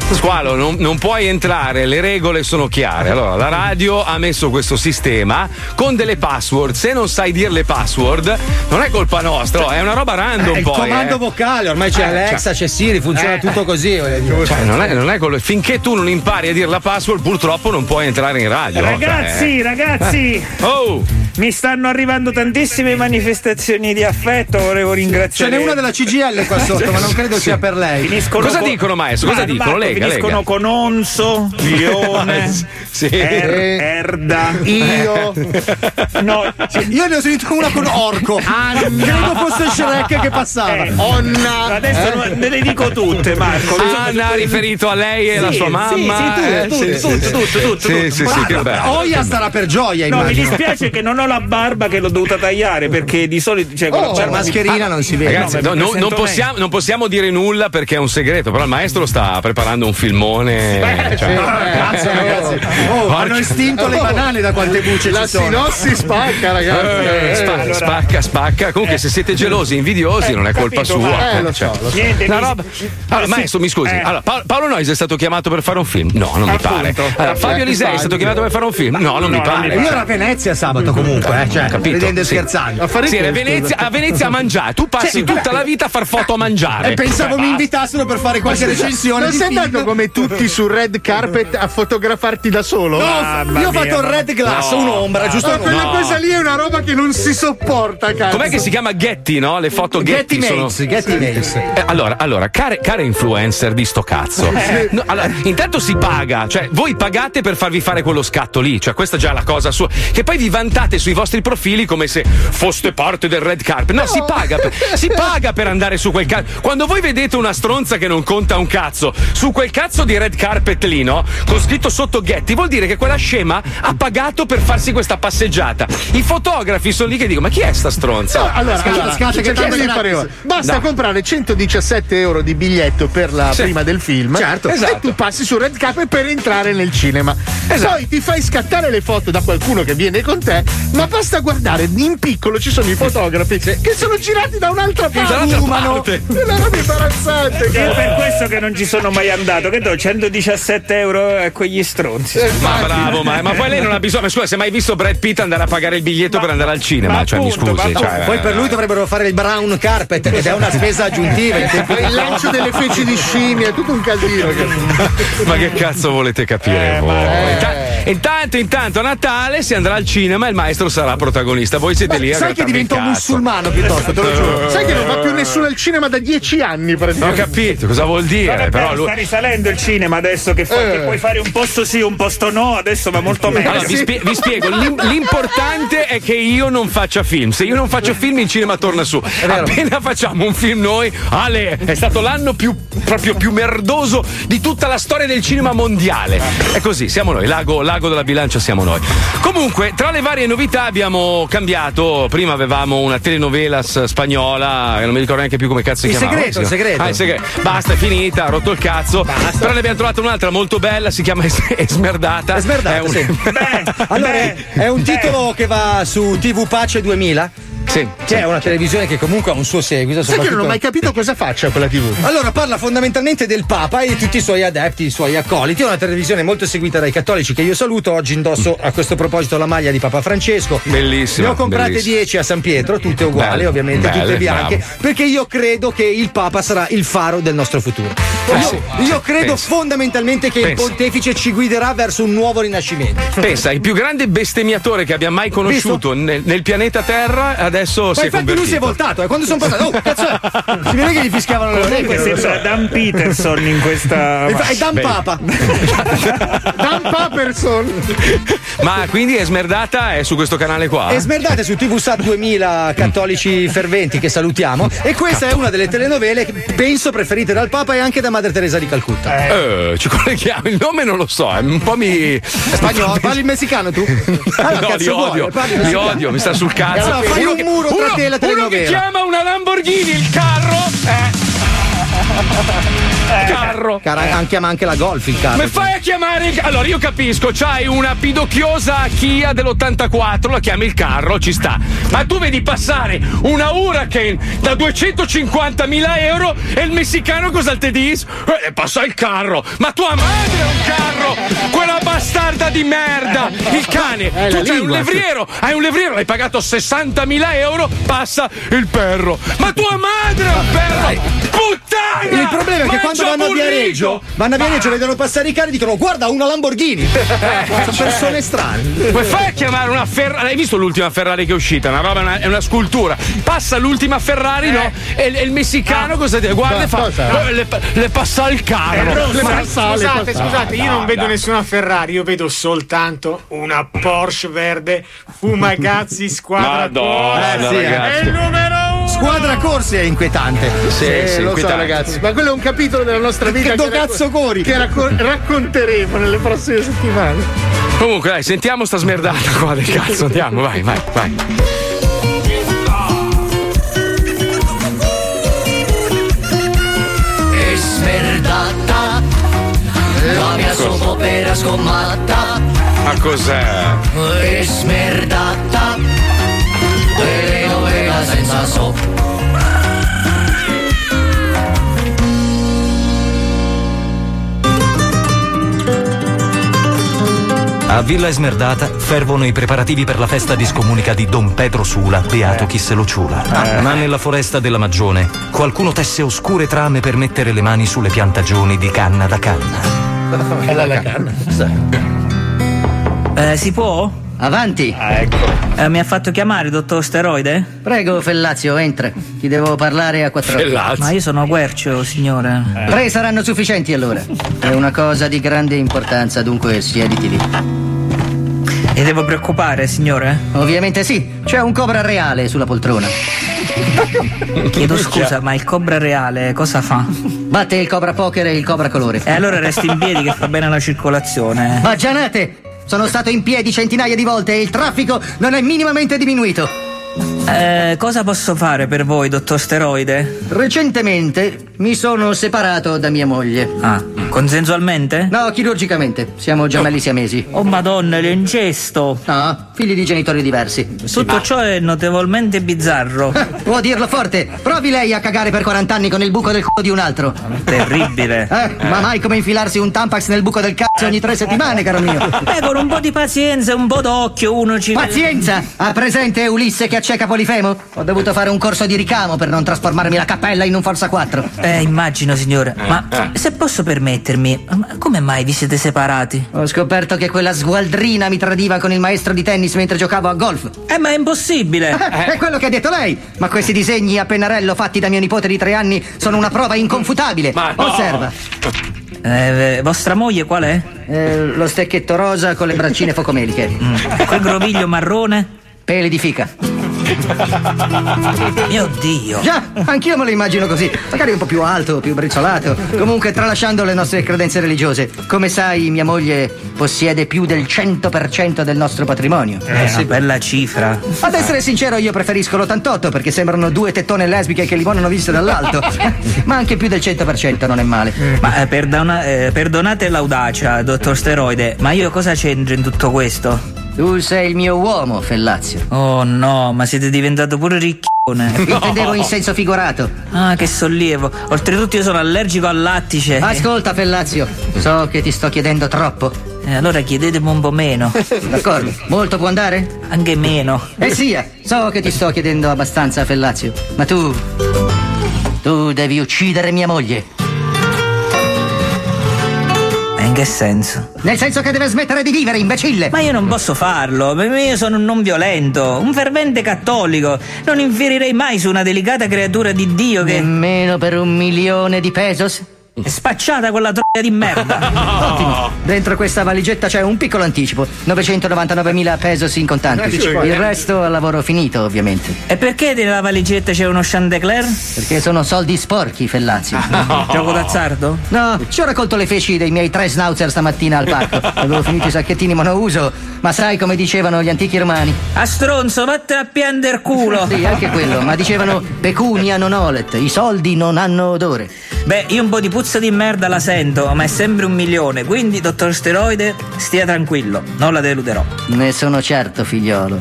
Squalo, non puoi entrare, le regole sono chiare. Allora, la radio ha messo questo sistema con delle password. Se non sai dire le password, non è colpa nostra, cioè, è una roba random. Poi, comando vocale, ormai c'è Alexa, c'è Siri, funziona tutto così. Cioè, non è quello. Finché tu non impari a dire la password, purtroppo non puoi entrare in radio. Ragazzi, Oh! Mi stanno arrivando tantissime manifestazioni di affetto, volevo ringraziare. Ce n'è una della CGIL qua sotto, ma non credo sia per lei. Cosa dicono, maestro? Cosa dicono? Lega, finiscono con Onzo, Lione, Erda, io. No, io ne ho sentito una con Orco. Credo fosse Shrek che passava. Onna. Adesso ne le dico tutte, Marco. Anna ha riferito a lei e alla sua mamma. Sì, tutto. Oia sarà per gioia, immagino. No, mi dispiace che non ho la barba che l'ho dovuta tagliare perché di solito, cioè, c'è la mascherina, non si vede. Ragazzi, non possiamo dire nulla perché è un segreto, però il maestro sta preparando un filmone. Cazzo, ragazzi. Hanno estinto le banane da quante bucce la ci sono. Sinossi spacca, ragazzi. Spacca. Comunque, se siete gelosi e invidiosi, non è colpa sua. Lo so. Niente, allora, maestro, mi scusi. Allora, Paolo Noise è stato chiamato per fare un film? No, non mi pare. Allora, Fabio Alisei è stato chiamato per fare un film? No, non mi pare. Io ero a Venezia sabato comunque, vedendo e scherzando. A Venezia a mangiare. Tu passi tutta la vita a far foto a mangiare. E pensavo mi invitassero per fare qualche recensione. Non sei andato come tutti sul red carpet a fotografarti da solo? No, io ho fatto un red glass, un'ombra, giusto? Quella cosa lì è una roba che non si sopporta, cazzo. Com'è che si chiama Getty, no? Le foto Getty sono... Allora, care influencer di sto cazzo. No, allora, intanto si paga, cioè voi pagate per farvi fare quello scatto lì, cioè questa è già la cosa sua, che poi vi vantate sui vostri profili come se foste parte del red carpet. No, si paga per andare su quel cazzo. Quando voi vedete una stronza che non conta un cazzo su quel cazzo di red carpet lì, no? Con scritto sotto Getty, vuol dire che quella scema ha pagato per farsi questa passeggiata. I fotografi sono lì che dicono: ma chi è sta stronza? No, allora, basta comprare 117 euro di biglietto per la prima del film, e tu passi sul red carpet per entrare nel cinema. Poi ti fai scattare le foto da qualcuno che viene con te, ma basta guardare in piccolo, ci sono i fotografi che sono girati da un'altra parte. È una roba imbarazzante. È per questo che non ci sono mai andato, che do 117 euro a quegli stronzi. Ma bravo, ma poi lei non ha bisogno. Ma scusa, se mai visto Brad Pitt andare a pagare il biglietto per andare al cinema? Poi per lui dovrebbero fare il brown carpet, ed è una spesa aggiuntiva. Il lancio delle feci di scimmia, è tutto un casino. Ma che cazzo volete capire voi? Intanto a Natale si andrà al cinema e il maestro sarà protagonista. Voi siete lì a sai che diventa un musulmano piuttosto, te lo giuro. Sai che non va più nessuno al cinema da 10 anni, non ho capito cosa vuol dire. Però sta risalendo il cinema adesso che puoi fare un posto sì, un posto no, adesso va molto meglio. Allora, vi spiego, l'importante è che io non faccia film. Se io non faccio film, il cinema torna su. Appena facciamo un film noi, Ale, è stato l'anno più merdoso di tutta la storia del cinema mondiale. È così, siamo noi, l'ago della bilancia siamo noi. Comunque, tra le varie novità abbiamo cambiato. Prima avevamo una telenovela spagnola, non mi ricordo neanche più come cazzo si chiamava. Il segreto. Ah, il segreto. Basta, è finita, ha rotto il cazzo. Basta. Però ne abbiamo trovata un'altra molto bella, si chiama Esmerdata. Esmerdata, sì. Allora, è un titolo che va su TV Pace 2000. Sì, c'è una televisione che comunque ha un suo seguito. Sai che non ho mai capito cosa faccia quella TV. Allora, parla fondamentalmente del Papa e di tutti i suoi adepti, i suoi accoliti. È una televisione molto seguita dai cattolici, che io saluto. Oggi indosso a questo proposito la maglia di Papa Francesco. Bellissima. Ne ho comprate 10 a San Pietro, tutte uguali, ovviamente, tutte bianche. Bravo. Perché io credo che il Papa sarà il faro del nostro futuro. Io credo fondamentalmente che il pontefice ci guiderà verso un nuovo rinascimento. Pensa, il più grande bestemmiatore che abbia mai conosciuto nel pianeta Terra adesso si è convertito. Lui si è voltato, quando sono passato, si vede che gli fischiavano le orecchie. Comunque sembra Dan Peterson in questa. È Dan Papa. Dan Paperson. Ma quindi Esmerdata è su questo canale qua? Esmerdata è su TV Sat 2000, cattolici ferventi che salutiamo, e questa è una delle telenovele penso preferite dal Papa e anche da Madre Teresa di Calcutta. Ci colleghiamo, il nome non lo so, è un po' mi spagnolo. Parli il messicano tu? No, li odio, mi sta sul cazzo. Allora, fai un muro tra te e la telenovela. Uno che chiama una Lamborghini il carro chiama anche la Golf il carro. Ma fai a chiamare il... Allora io capisco, c'hai una pidocchiosa Kia dell'84, la chiami il carro, ci sta. Ma tu vedi passare una Huracan da 250.000 euro e il messicano cosa te dice? Passa il carro. Ma tua madre è un carro, quella bastarda di merda, il cane. Tu c'hai un levriero, l'hai pagato 60.000 euro, passa il perro. Ma tua madre è un perro, puttana. Il problema è che quando vanno a Viareggio, vedono passare i cani e dicono: guarda, una Lamborghini. Sono persone strane. Poi fai a chiamare una Ferrari. Hai visto l'ultima Ferrari che è uscita? Una roba, è una scultura. Passa l'ultima Ferrari, no? E il messicano cosa dice? Guarda e fa: le passa il carro. Scusate, io non vedo nessuna Ferrari, io vedo soltanto una Porsche verde Fumagazzi Squadra. Madonna, è il numero 1. squadra corsi è inquietante. Sì, lo so, ragazzi, ma quello è un capitolo della nostra vita che racconteremo nelle prossime settimane. Comunque, dai, sentiamo sta smerdata qua del cazzo. Andiamo, vai. È smerdata la mia soppopera sgommata. Ma cos'è? È smerdata senza sopra. A Villa Esmerdata fervono i preparativi per la festa discomunica di Don Pedro Sula, beato chi se lo ciula. Ma nella foresta della Magione qualcuno tesse oscure trame per mettere le mani sulle piantagioni di canna da canna. È la canna. Si può? Avanti. Ecco. Mi ha fatto chiamare, dottor Steroide? Prego, Fellazio, entra. Ti devo parlare a 4 ore. Fellazio. Ma io sono Guercio, signore. 3 saranno sufficienti, allora. È una cosa di grande importanza, dunque siediti lì. E devo preoccupare, signore? Ovviamente sì. C'è un cobra reale sulla poltrona. Chiedo scusa, ma il cobra reale cosa fa? Batte il cobra poker e il cobra colore. E allora resti in piedi, che fa bene alla circolazione. Baggianate! Sono stato in piedi centinaia di volte e il traffico non è minimamente diminuito. Cosa posso fare per voi, dottor Steroide? Recentemente mi sono separato da mia moglie. Ah, consensualmente? No, chirurgicamente. Siamo gemelli siamesi. Oh, madonna, è un gesto. No, figli di genitori diversi. Tutto ciò è notevolmente bizzarro. Può dirlo forte. Provi lei a cagare per 40 anni con il buco del c***o di un altro. Terribile. Ma mai come infilarsi un Tampax nel buco del cazzo ogni 3 settimane, caro mio. Con un po' di pazienza e un po' d'occhio uno ci... Pazienza? Ha presente Ulisse che acceca Polifemo? Ho dovuto fare un corso di ricamo per non trasformarmi la cappella in un Forza 4. Immagino, signore. Ma se posso permettermi, come mai vi siete separati? Ho scoperto che quella sgualdrina mi tradiva con il maestro di tennis mentre giocavo a golf. Ma è impossibile. È quello che ha detto lei. Ma questi disegni a pennarello fatti da mio nipote di 3 anni sono una prova inconfutabile. Ma no. Osserva. Vostra moglie qual è? Lo stecchetto rosa con le braccine focomeliche. Quel groviglio marrone? Peli di fica. Mio Dio. Già, anch'io me lo immagino così. Magari un po' più alto, più brizzolato. Comunque, tralasciando le nostre credenze religiose, come sai, mia moglie possiede più del 100% del nostro patrimonio. Sì, bella cifra. Ad essere sincero, io preferisco l'88 perché sembrano 2 tettone lesbiche che li limonano viste dall'alto. Ma anche più del 100% non è male. Ma perdonate l'audacia, dottor Steroide, ma io cosa c'entro in tutto questo? Tu sei il mio uomo, Fellazio. Oh no, ma siete diventato pure ricchione. No. Intendevo in senso figurato. Ah, che sollievo. Oltretutto io sono allergico al lattice. Ascolta, Fellazio, so che ti sto chiedendo troppo. Allora chiedetemi un po' meno. D'accordo, molto può andare? Anche meno. Sia, so che ti sto chiedendo abbastanza, Fellazio. Ma tu devi uccidere mia moglie. In che senso? Nel senso che deve smettere di vivere, imbecille! Ma io non posso farlo, perché io sono un non violento, un fervente cattolico. Non infierirei mai su una delicata creatura di Dio che... Nemmeno per 1.000.000 di pesos? È spacciata quella troia di merda. Ottimo, dentro questa valigetta c'è un piccolo anticipo, 999.000 pesos in contanti, il resto al lavoro finito, ovviamente. E perché nella valigetta c'è uno Chantecler? Perché sono soldi sporchi, Fellazio. Gioco d'azzardo? No, ci ho raccolto le feci dei miei 3 schnauzer stamattina al parco. Avevo finito i sacchettini monouso, ma sai come dicevano gli antichi romani? A stronzo, vatte a piander culo. Sì, anche quello, ma dicevano pecunia non olet, i soldi non hanno odore. Beh, io un po' di puzza di merda la sento, ma è sempre 1.000.000, quindi, dottor Steroide, stia tranquillo, non la deluderò. Ne sono certo, figliolo,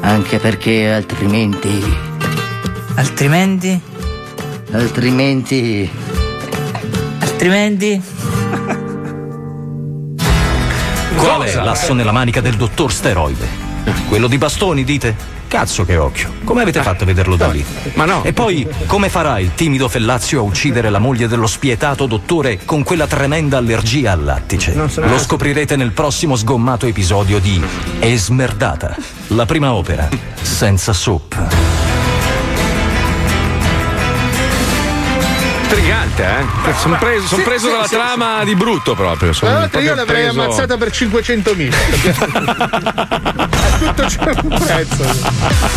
anche perché altrimenti... Qual è l'asso nella manica del dottor Steroide? Quello di bastoni, dite? Cazzo che occhio, come avete fatto a vederlo da lì? Ma no. E poi, come farà il timido Fellazio a uccidere la moglie dello spietato dottore con quella tremenda allergia al lattice? Lo scoprirete nel prossimo sgommato episodio di Esmerdata, la prima opera senza soap. intrigante, eh? Sono preso, sì, dalla trama di brutto proprio. Io l'avrei ammazzata per 500.000. Tutto c'è un prezzo.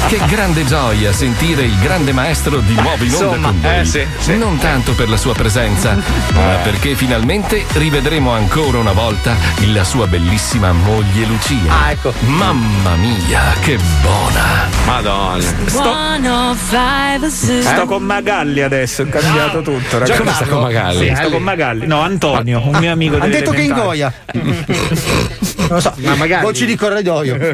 Che grande gioia sentire il grande maestro di nuovo in onda con voi. Sì. Non tanto per la sua presenza, ma perché finalmente rivedremo ancora una volta la sua bellissima moglie Lucia. Ah, ecco. Mamma mia, che buona. Madonna. Sto con Magalli adesso, ho cambiato tutto, ragazzi. Come sta con Magalli? Sì, sto con Magalli. No, Antonio, un mio amico. Ha detto che ingoia. Non lo so, ma magari voci di corridoio.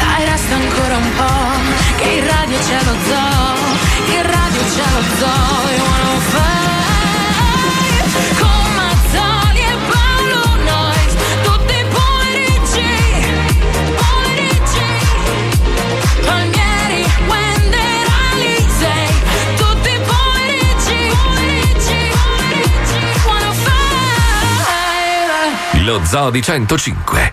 Dai, resta ancora un po', che in radio c'è lo zoo, che in radio c'è lo zoo, io non fai con Mazzoli e Paolo Noise, tutti i pomeriggi, Palmieri, Wender, Alisei, tutti i pomeriggi. Lo Zoo di 105,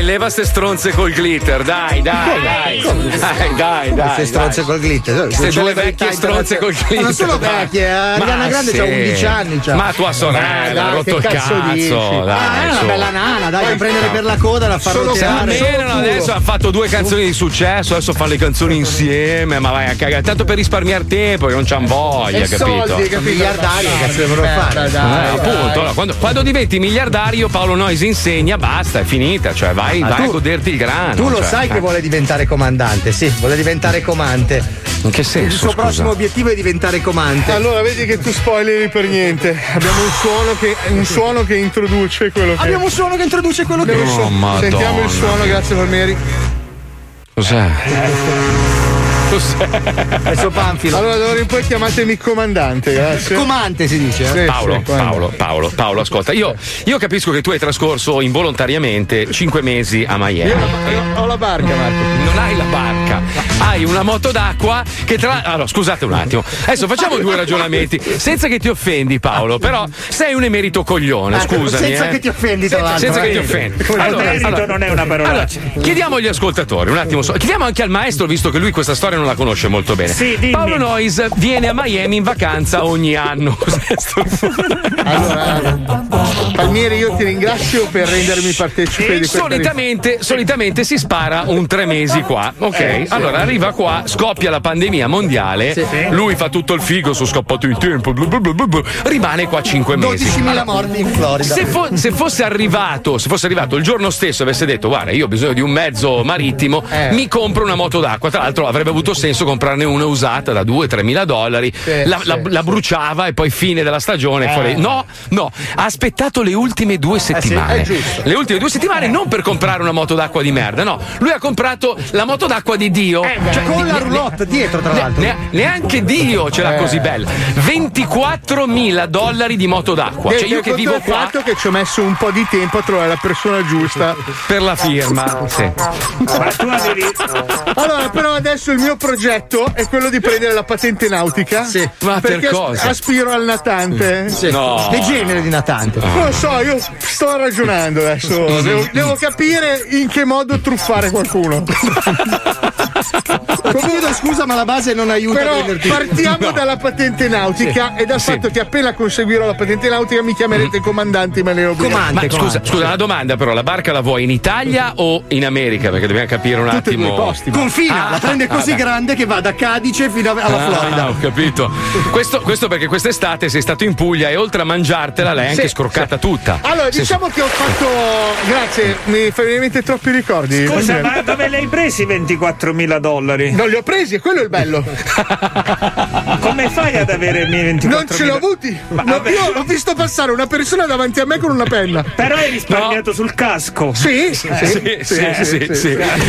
Leva ste stronze col glitter, dai. Ste stronze col glitter, ste due vecchie stronze col glitter. Ma non sono vecchie, Ariana Grande c'ha 11 anni. Cioè. Ma tua sorella ha rotto il cazzo. Dai, è una bella nana, dai, da prendere per la coda, la far roteare. Adesso ha fatto due canzoni di successo, adesso fa le canzoni insieme, ma vai a cagare. Tanto per risparmiare tempo, che non c'han voglia, capito? Miliardario, cazzo devono fare. Appunto, quando diventi miliardario, Paolo Noise insegna, basta, è finita, cioè vai. Vai a goderti il grano. Tu lo sai che vuole diventare comandante, sì, vuole diventare comante. In che senso? Il suo prossimo obiettivo è diventare comante. Allora, vedi che tu spoileri per niente. Abbiamo un suono che introduce quello che. Abbiamo un suono che introduce quello che. Sentiamo il suono, grazie Palmieri. Cos'è? Cos'è? Adesso Panfilo. Allora d'ora in poi chiamatemi comandante, grazie. Comante si dice, eh? Sì, Paolo, sì, Paolo, ascolta, io capisco che tu hai trascorso involontariamente 5 mesi a Miami. Io ho la barca, Marco. Non hai la barca, hai una moto d'acqua che tra. Allora, scusate un attimo. Adesso facciamo due ragionamenti. Senza che ti offendi, Paolo, però sei un emerito coglione, scusami. Senza che ti offendi, tra l'altro. Senza che ti offendi. Allora, non è una parolaccia. Allora, chiediamo agli ascoltatori un attimo. Chiediamo anche al maestro, visto che lui questa storia non la conosce molto bene. Sì, dimmi. Paolo Noise viene a Miami in vacanza ogni anno. Allora, Palmieri, io ti ringrazio per rendermi partecipe di questa. Solitamente si spara un 3 mesi qua, ok? Sì. Allora arriva qua, scoppia la pandemia mondiale, sì. Lui fa tutto il figo, sono scappato in tempo, rimane qua 5 mesi. 12.000 morti in Florida. Se fosse arrivato il giorno stesso, avesse detto guarda, io ho bisogno di un mezzo marittimo, mi compro una moto d'acqua. Tra l'altro avrebbe avuto senso comprarne una usata da $2.000-3.000, la bruciava e poi fine della stagione. No, ha aspettato le ultime 2 settimane. Sì, è giusto. Le ultime 2 settimane non per comprare una moto d'acqua di merda, no. Lui ha comprato la moto d'acqua di Dio, cioè, con la roulotte dietro, tra l'altro. Neanche Dio ce l'ha così bella. $24.000 di moto d'acqua. Cioè io che vivo qua. Fatto che ci ho messo un po' di tempo a trovare la persona giusta per la firma. Sì. Ma tu avevi... Allora, però adesso il mio progetto è quello di prendere la patente nautica. Sì. Ma perché aspiro al natante. Sì. No. Che genere di natante? Non lo so, io sto ragionando adesso. Devo capire in che modo truffare qualcuno. Comunque, scusa, ma la base non aiuta. Però partiamo dalla patente nautica, sì. E dal fatto che appena conseguirò la patente nautica mi chiamerete comandante, ma ne ho bisogno. Scusa, una domanda però, la barca la vuoi in Italia o in America? Perché dobbiamo capire un attimo. Tutti i posti. Confina, la prende così grande che va da Cadice fino alla Florida. Ho capito. Questo perché quest'estate sei stato in Puglia e oltre a mangiartela l'hai anche scroccata tutta. Allora, diciamo che ho fatto. Grazie, mi fai veramente troppi ricordi. Scusa, ma dove li hai presi $24.000? Non li ho presi, quello è il bello. Come fai ad avere i miei 24.000? Non ce l'ho avuti. Io ho visto passare una persona davanti a me con una penna. Però hai risparmiato sul casco. Sì.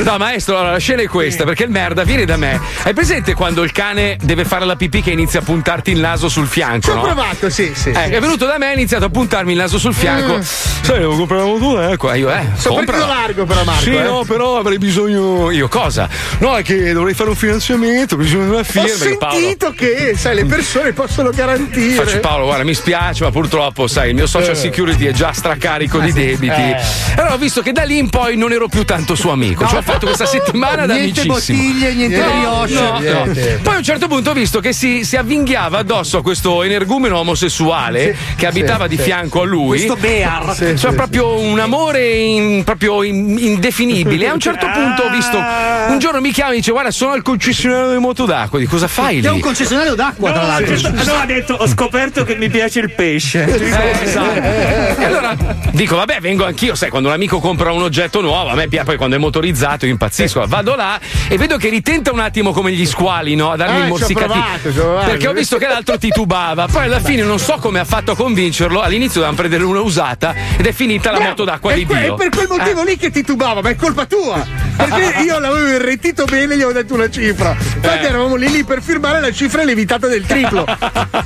No, maestro, allora la scena è questa, perché il merda viene da me. Hai presente quando il cane deve fare la pipì che inizia a puntarti il naso sul fianco? Ci ho provato, sì. È venuto da me e ha iniziato a puntarmi il naso sul fianco. Sai, devo comprare una moto, ecco. Io, sono largo però, Marco. Sì, no, però avrei bisogno. Io cosa? No, è che dovrei fare un finanziamento, ho bisogno di una firma. Ho sentito che, sai, le persone possono garantire. Faccio Paolo, guarda, mi spiace, ma purtroppo, sai, il mio social security è già stracarico di debiti. Allora ho visto che da lì in poi non ero più tanto suo amico. Ci ho fatto questa settimana da amicissimo. Niente bottiglie, niente brioche. Poi a un certo punto ho visto che si avvinghiava addosso a questo energumeno omosessuale che abitava di fianco a lui. Questo Bear. C'è proprio un amore proprio indefinibile. A un certo punto ho visto, un giorno mi chiama e dice guarda, sono al concessionario di moto d'acqua. Di cosa fai lì? È un concessionario d'acqua, tra l'altro. No, ha detto ho scoperto che mi piace il pesce. E allora dico vabbè, vengo anch'io, sai, quando un amico compra un oggetto nuovo, a me poi quando è motorizzato io impazzisco. Vado là e vedo che ritenta un attimo come gli squali, no? A darmi il morsicatino, perché ho visto che l'altro titubava. Poi alla fine non so come ha fatto a convincerlo, all'inizio dovevamo prendere una usata ed è finita la moto d'acqua di Dio. E per quel motivo lì che titubava, ma è colpa tua, perché io l'avevo irretito bene, gli ho detto una cifra. Infatti eravamo lì per firmare la cifra lievitata del triplo.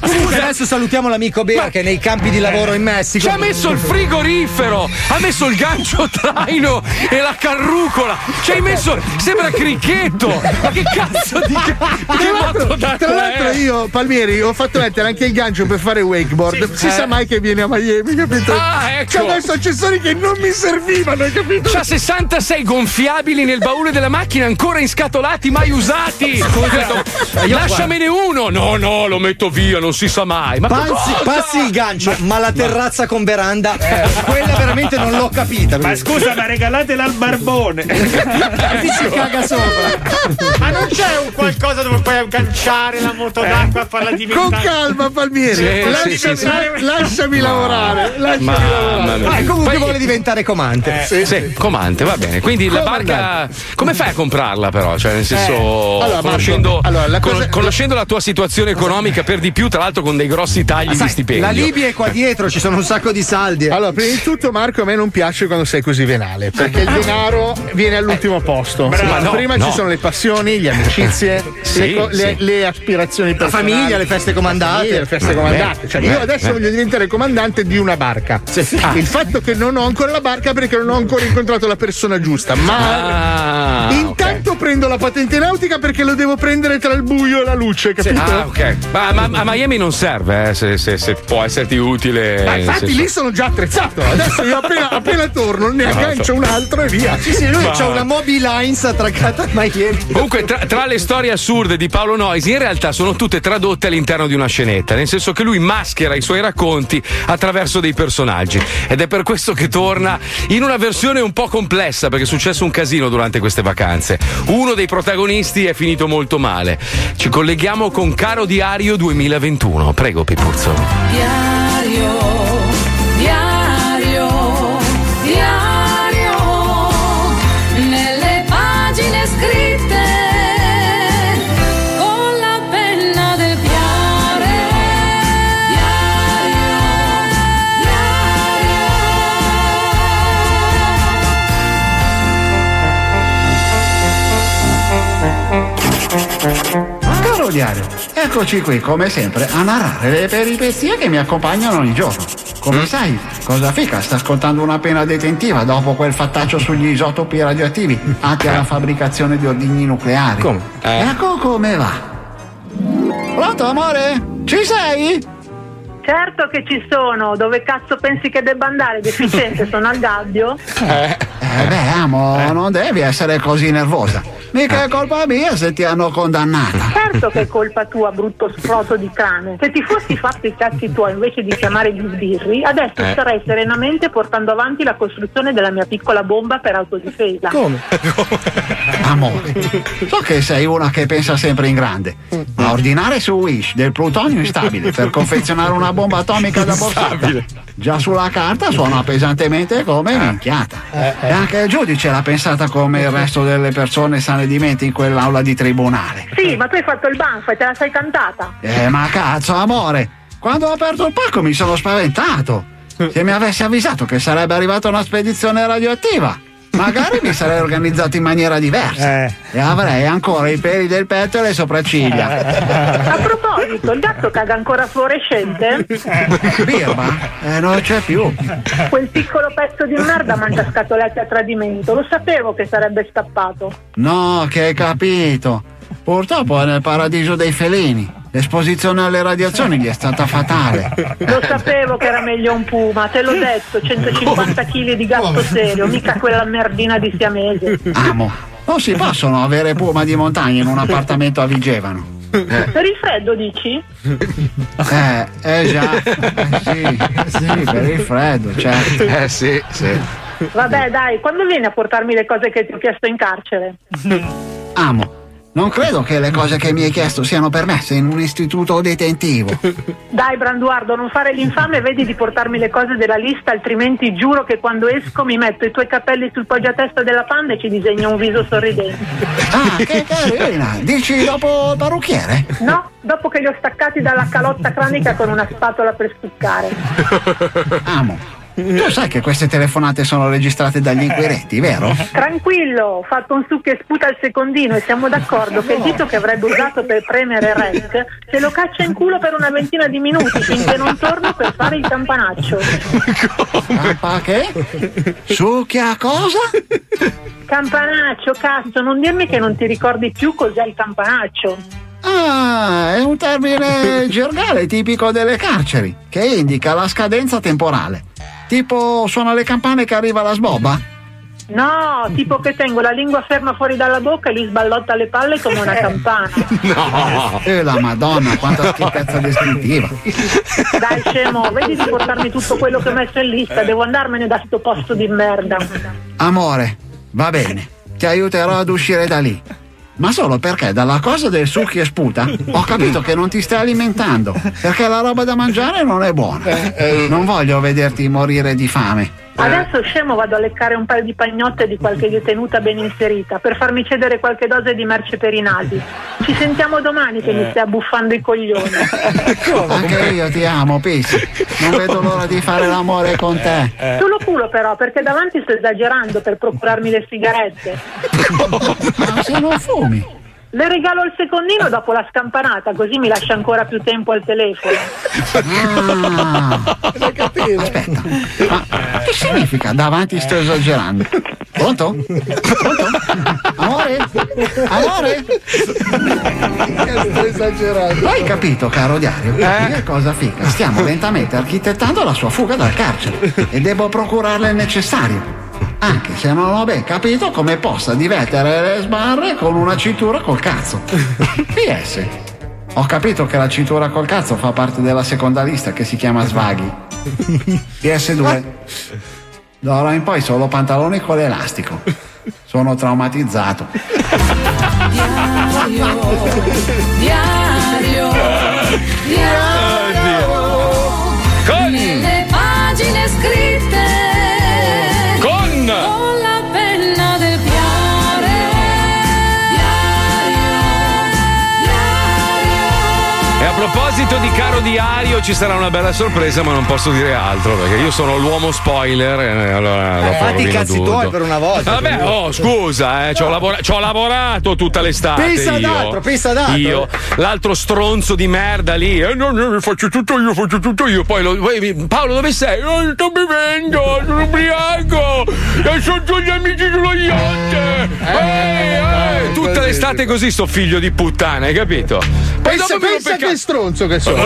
Scusa, adesso salutiamo l'amico Bea che è nei campi di lavoro in Messico. Ci ha messo il frigorifero, ha messo il gancio traino e la carrucola, ci hai messo, sembra Cricchetto. Ma che cazzo di tra l'altro io, Palmieri, ho fatto mettere anche il gancio per fare wakeboard. Si sa mai che viene a Miami, capito? Ecco. Ci ha messo accessori che non mi servivano, hai capito? C'ha 66 gonfiabili nel baule della macchina, ancora in scatolati, mai usati. Lasciamene uno. No, lo metto via, non si sa mai. Ma passi il gancio, ma la terrazza con veranda, quella veramente non l'ho capita. Ma scusa, ma regalatela al Barbone. Ti si caga sopra. Ma non c'è un qualcosa dove puoi agganciare la moto d'acqua a farla diventare? Con calma, Palmieri. Sì. Lasciami lavorare. Comunque vuole diventare comandante. Comandante, va bene. Quindi la barca, come fai a comprarla però? Cioè nel senso, allora, conoscendo la tua situazione situazione economica per di più, tra l'altro con dei grossi tagli di stipendio. La Libia è qua dietro, ci sono un sacco di saldi. Allora, prima di tutto, Marco, a me non piace quando sei così venale, perché il denaro viene all'ultimo posto. Ma no, prima ci sono le passioni, le amicizie, le aspirazioni personali, la famiglia, le feste comandate. Cioè, io adesso voglio diventare comandante di una barca. Il fatto che non ho ancora la barca perché non ho ancora incontrato la persona giusta, ma intanto prendo la patente nautica perché lo devo prendere tra il buio e la luce, capito? Ma a Miami non serve, se può esserti utile. Ma infatti lì sono già attrezzato. Adesso io appena torno ne aggancio un altro e via. Sì, lui c'ha una Mobilines attraccata a Miami. Comunque, tra le storie assurde di Paolo Noise, in realtà sono tutte tradotte all'interno di una scenetta, nel senso che lui maschera i suoi racconti attraverso dei personaggi, ed è per questo che torna in una versione un po' complessa, perché è successo un casino durante queste vacanze. Uno dei protagonisti è finito molto male. Ci colleghiamo con Caro Diario 2021. Prego, Pipuzzo. Diario, nelle pagine scritte con la penna del cuore. Caro diario, eccoci qui come sempre a narrare le peripezie che mi accompagnano ogni giorno. Come sai, cosa fica sta scontando una pena detentiva dopo quel fattaccio sugli isotopi radioattivi, anche alla fabbricazione di ordigni nucleari. Ecco come va. Pronto, amore? Ci sei? Certo che ci sono, dove cazzo pensi che debba andare? Deficiente, sono al gabbio. Amo, non devi essere così nervosa. Mica è colpa mia se ti hanno condannata. Certo che è colpa tua, brutto scroto di cane. Se ti fossi fatto i cazzi tuoi invece di chiamare gli sbirri, adesso starei serenamente portando avanti la costruzione della mia piccola bomba per autodifesa. Come? Amore, so che sei una che pensa sempre in grande, ma ordinare su Wish del plutonio instabile per confezionare una bomba atomica da portata già sulla carta suona pesantemente come minchiata. E anche il giudice l'ha pensata come il resto delle persone sane di mente in quell'aula di tribunale. Sì, ma tu hai fatto il banfo e te la sei cantata. Ma cazzo, amore, quando ho aperto il pacco mi sono spaventato. Se mi avessi avvisato che sarebbe arrivata una spedizione radioattiva, magari mi sarei organizzato in maniera diversa e avrei ancora i peli del petto e le sopracciglia. A proposito, il gatto caga ancora fluorescente? Birba? Non c'è più. Quel piccolo pezzo di merda mangia scatolette a tradimento. Lo sapevo che sarebbe scappato. No, che hai capito. Purtroppo è nel paradiso dei felini. L'esposizione alle radiazioni gli è stata fatale. Lo sapevo che era meglio un puma, te l'ho detto, 150 kg di gatto serio, mica quella merdina di siamese. Amo, non si possono avere puma di montagna in un appartamento a Vigevano. Per il freddo dici? Già, sì, per il freddo, certo. Sì. Vabbè dai, quando vieni a portarmi le cose che ti ho chiesto in carcere? Amo, non credo che le cose che mi hai chiesto siano permesse in un istituto detentivo. Dai Branduardo, non fare l'infame e vedi di portarmi le cose della lista, altrimenti giuro che quando esco mi metto i tuoi capelli sul poggiatesta della panna e ci disegno un viso sorridente. Che carina! Dici dopo il parrucchiere? No, dopo che li ho staccati dalla calotta cranica con una spatola per stuccare. Amo, tu sai che queste telefonate sono registrate dagli inquirenti, vero? Tranquillo, ho fatto un succhio e sputa al secondino e siamo d'accordo che il dito che avrebbe usato per premere REC se lo caccia in culo per una ventina di minuti finché non torno per fare il campanaccio. Campa che? Succhia cosa? Campanaccio, cazzo, non dirmi che non ti ricordi più cos'è il campanaccio. È un termine gergale tipico delle carceri che indica la scadenza temporale. Tipo suona le campane che arriva la sbobba? No, tipo che tengo la lingua ferma fuori dalla bocca e gli sballotta le palle come una campana. No! La madonna, quanta schifezza descrittiva. Dai scemo, vedi di portarmi tutto quello che ho messo in lista, devo andarmene da sto posto di merda. Amore, va bene, ti aiuterò ad uscire da lì. Ma solo perché dalla cosa del succhi e sputa ho capito che non ti stai alimentando, perché la roba da mangiare non è buona. Non voglio vederti morire di fame. Adesso scemo vado a leccare un paio di pagnotte di qualche detenuta ben inserita per farmi cedere qualche dose di merce per i nasi. Ci sentiamo domani che mi stai abbuffando i coglioni. Anche io ti amo, Pizzi. Non vedo l'ora di fare l'amore con te. Solo culo però, perché davanti sto esagerando per procurarmi le sigarette. Ma se non fumi? Le regalo il secondino dopo la scampanata, così mi lascia ancora più tempo al telefono. Non capito. Aspetta. Ma che significa? Davanti sto esagerando. Pronto? Pronto? Amore? Amore? Sto esagerando. Hai capito, caro diario? Che cosa figa? Stiamo lentamente architettando la sua fuga dal carcere e devo procurarle il necessario. Anche se non ho ben capito come possa divertere le sbarre con una cintura col cazzo. PS. Ho capito che la cintura col cazzo fa parte della seconda lista che si chiama svaghi. PS2. D'ora in poi solo pantaloni con l'elastico. Sono traumatizzato. Diario. Con le pagine scritte. Con la penna del piare, diario. E a proposito di caro diario, ci sarà una bella sorpresa, ma non posso dire altro perché io sono l'uomo spoiler. Allora fatti i cazzi tuoi per una volta. Vabbè, scusa, no. Ci ho lavorato tutta l'estate. Pensa ad altro. Io, l'altro stronzo di merda lì. No, faccio tutto io. Poi Paolo, dove sei? Sto bevendo, sono ubriaco. Sono tutti gli amici sullo yacht. Tutta l'estate così sto figlio di puttana, hai capito? Poi pensa che stronzo che sono.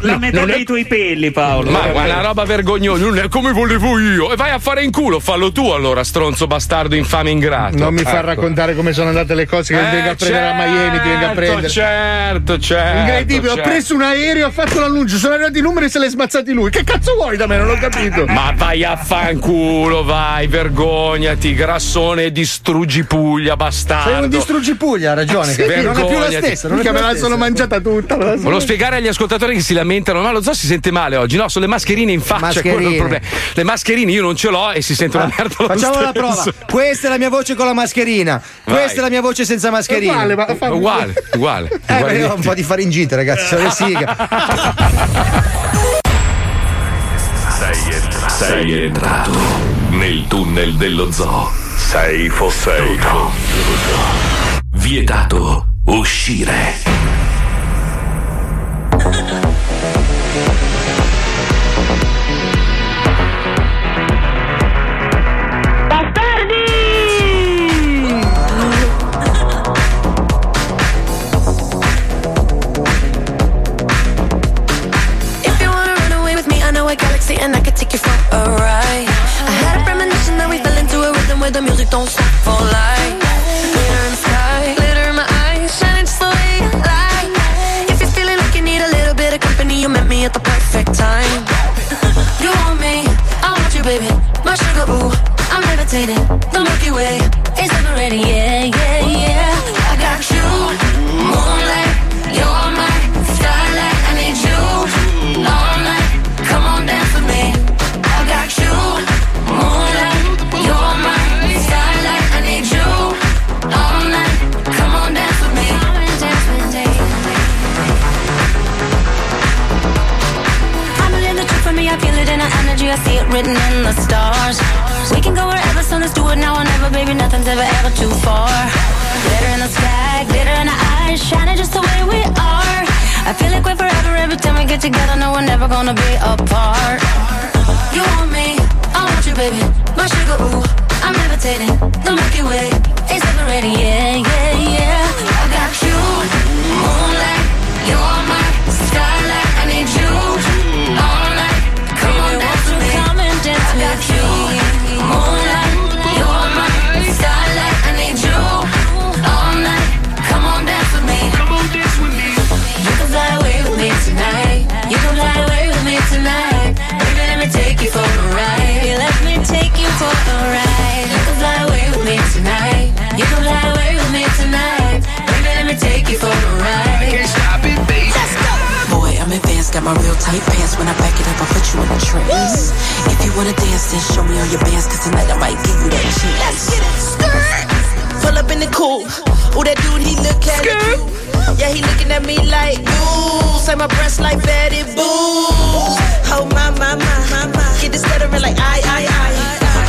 La metà dei tuoi peli, Paolo. Ma guarda, una roba vergognosa, non è come volevo io. E vai a fare in culo, fallo tu allora, stronzo bastardo infame ingrato. Non mi fa raccontare come sono andate le cose, che ti venga a prendere a Miami, ti venga a prendere. Certo. Incredibile, ho preso un aereo, ho fatto l'annuncio, sono arrivati i numeri e se l'è smazzati lui. Che cazzo vuoi da me? Non ho capito. Ma vai a fanculo, vai, vergognati, grassone, distruggi Puglia, bastardo. Sei un distruggi Puglia, ha ragione. Non è più la stessa, non è che me la sono mangiata tutta. Volevo spiegare agli ascoltatori che si lamentano, ma lo zoo si sente male oggi. No, sono le mascherine in faccia, quello è il problema. Le mascherine io non ce l'ho e si sente una merda. Facciamo la prova. Questa è la mia voce con la mascherina. Vai. Questa è la mia voce senza mascherina. Uguale. Beh, io ho un po' di faringite, ragazzi, sono le siga. Sei entrato nel tunnel dello zoo. Sei fosseito. Vietato uscire. And I could take you for a ride. I had a premonition that we fell into a rhythm where the music don't stop for life. Glitter in the sky, glitter in my eyes, shining just the way you like. If you're feeling like you need a little bit of company, you met me at the perfect time. You want me, I want you, baby. My sugar, ooh, I'm levitating. The Milky Way is liberating, yeah. I got you, moonlight, you're my starlight. I need you all night. Come on down for me. I got you, moonlight. You're my starlight. I need you all night. Come on down for me. I'm a little trip for me. I feel it in the energy. I see it written in the stars. We can go wherever, so let's do it now or never, baby. Nothing's ever too far. Glitter in the sky, glitter in the eyes, shining just the way we are. I feel like we're forever every time we get together. No, we're never gonna be apart. You want me, I want you, baby. My sugar, ooh, I'm levitating. The Milky Way is liberating, yeah. I got you, moonlight. You're my starlight. I need you all night. Come on, dance with me. I got you, moonlight. You're my starlight. I need you all night. Come on, dance with me. Come on, dance with me. Fly away with me tonight. You can fly away with me tonight. Baby, let me take you for a ride. Let me take you for a ride. You can fly away with me tonight. You can fly away with me. got my real tight pants. When I back it up, I put you in a trance. If you wanna dance, then show me all your bands, cause tonight I might give you that chance. Let's get it, skirt. Pull up in the coupe. Ooh, that dude, he look at you. Yeah, he looking at me like, ooh. Say my breasts like fatty boobs. Oh, my. Get the stuttering like, I.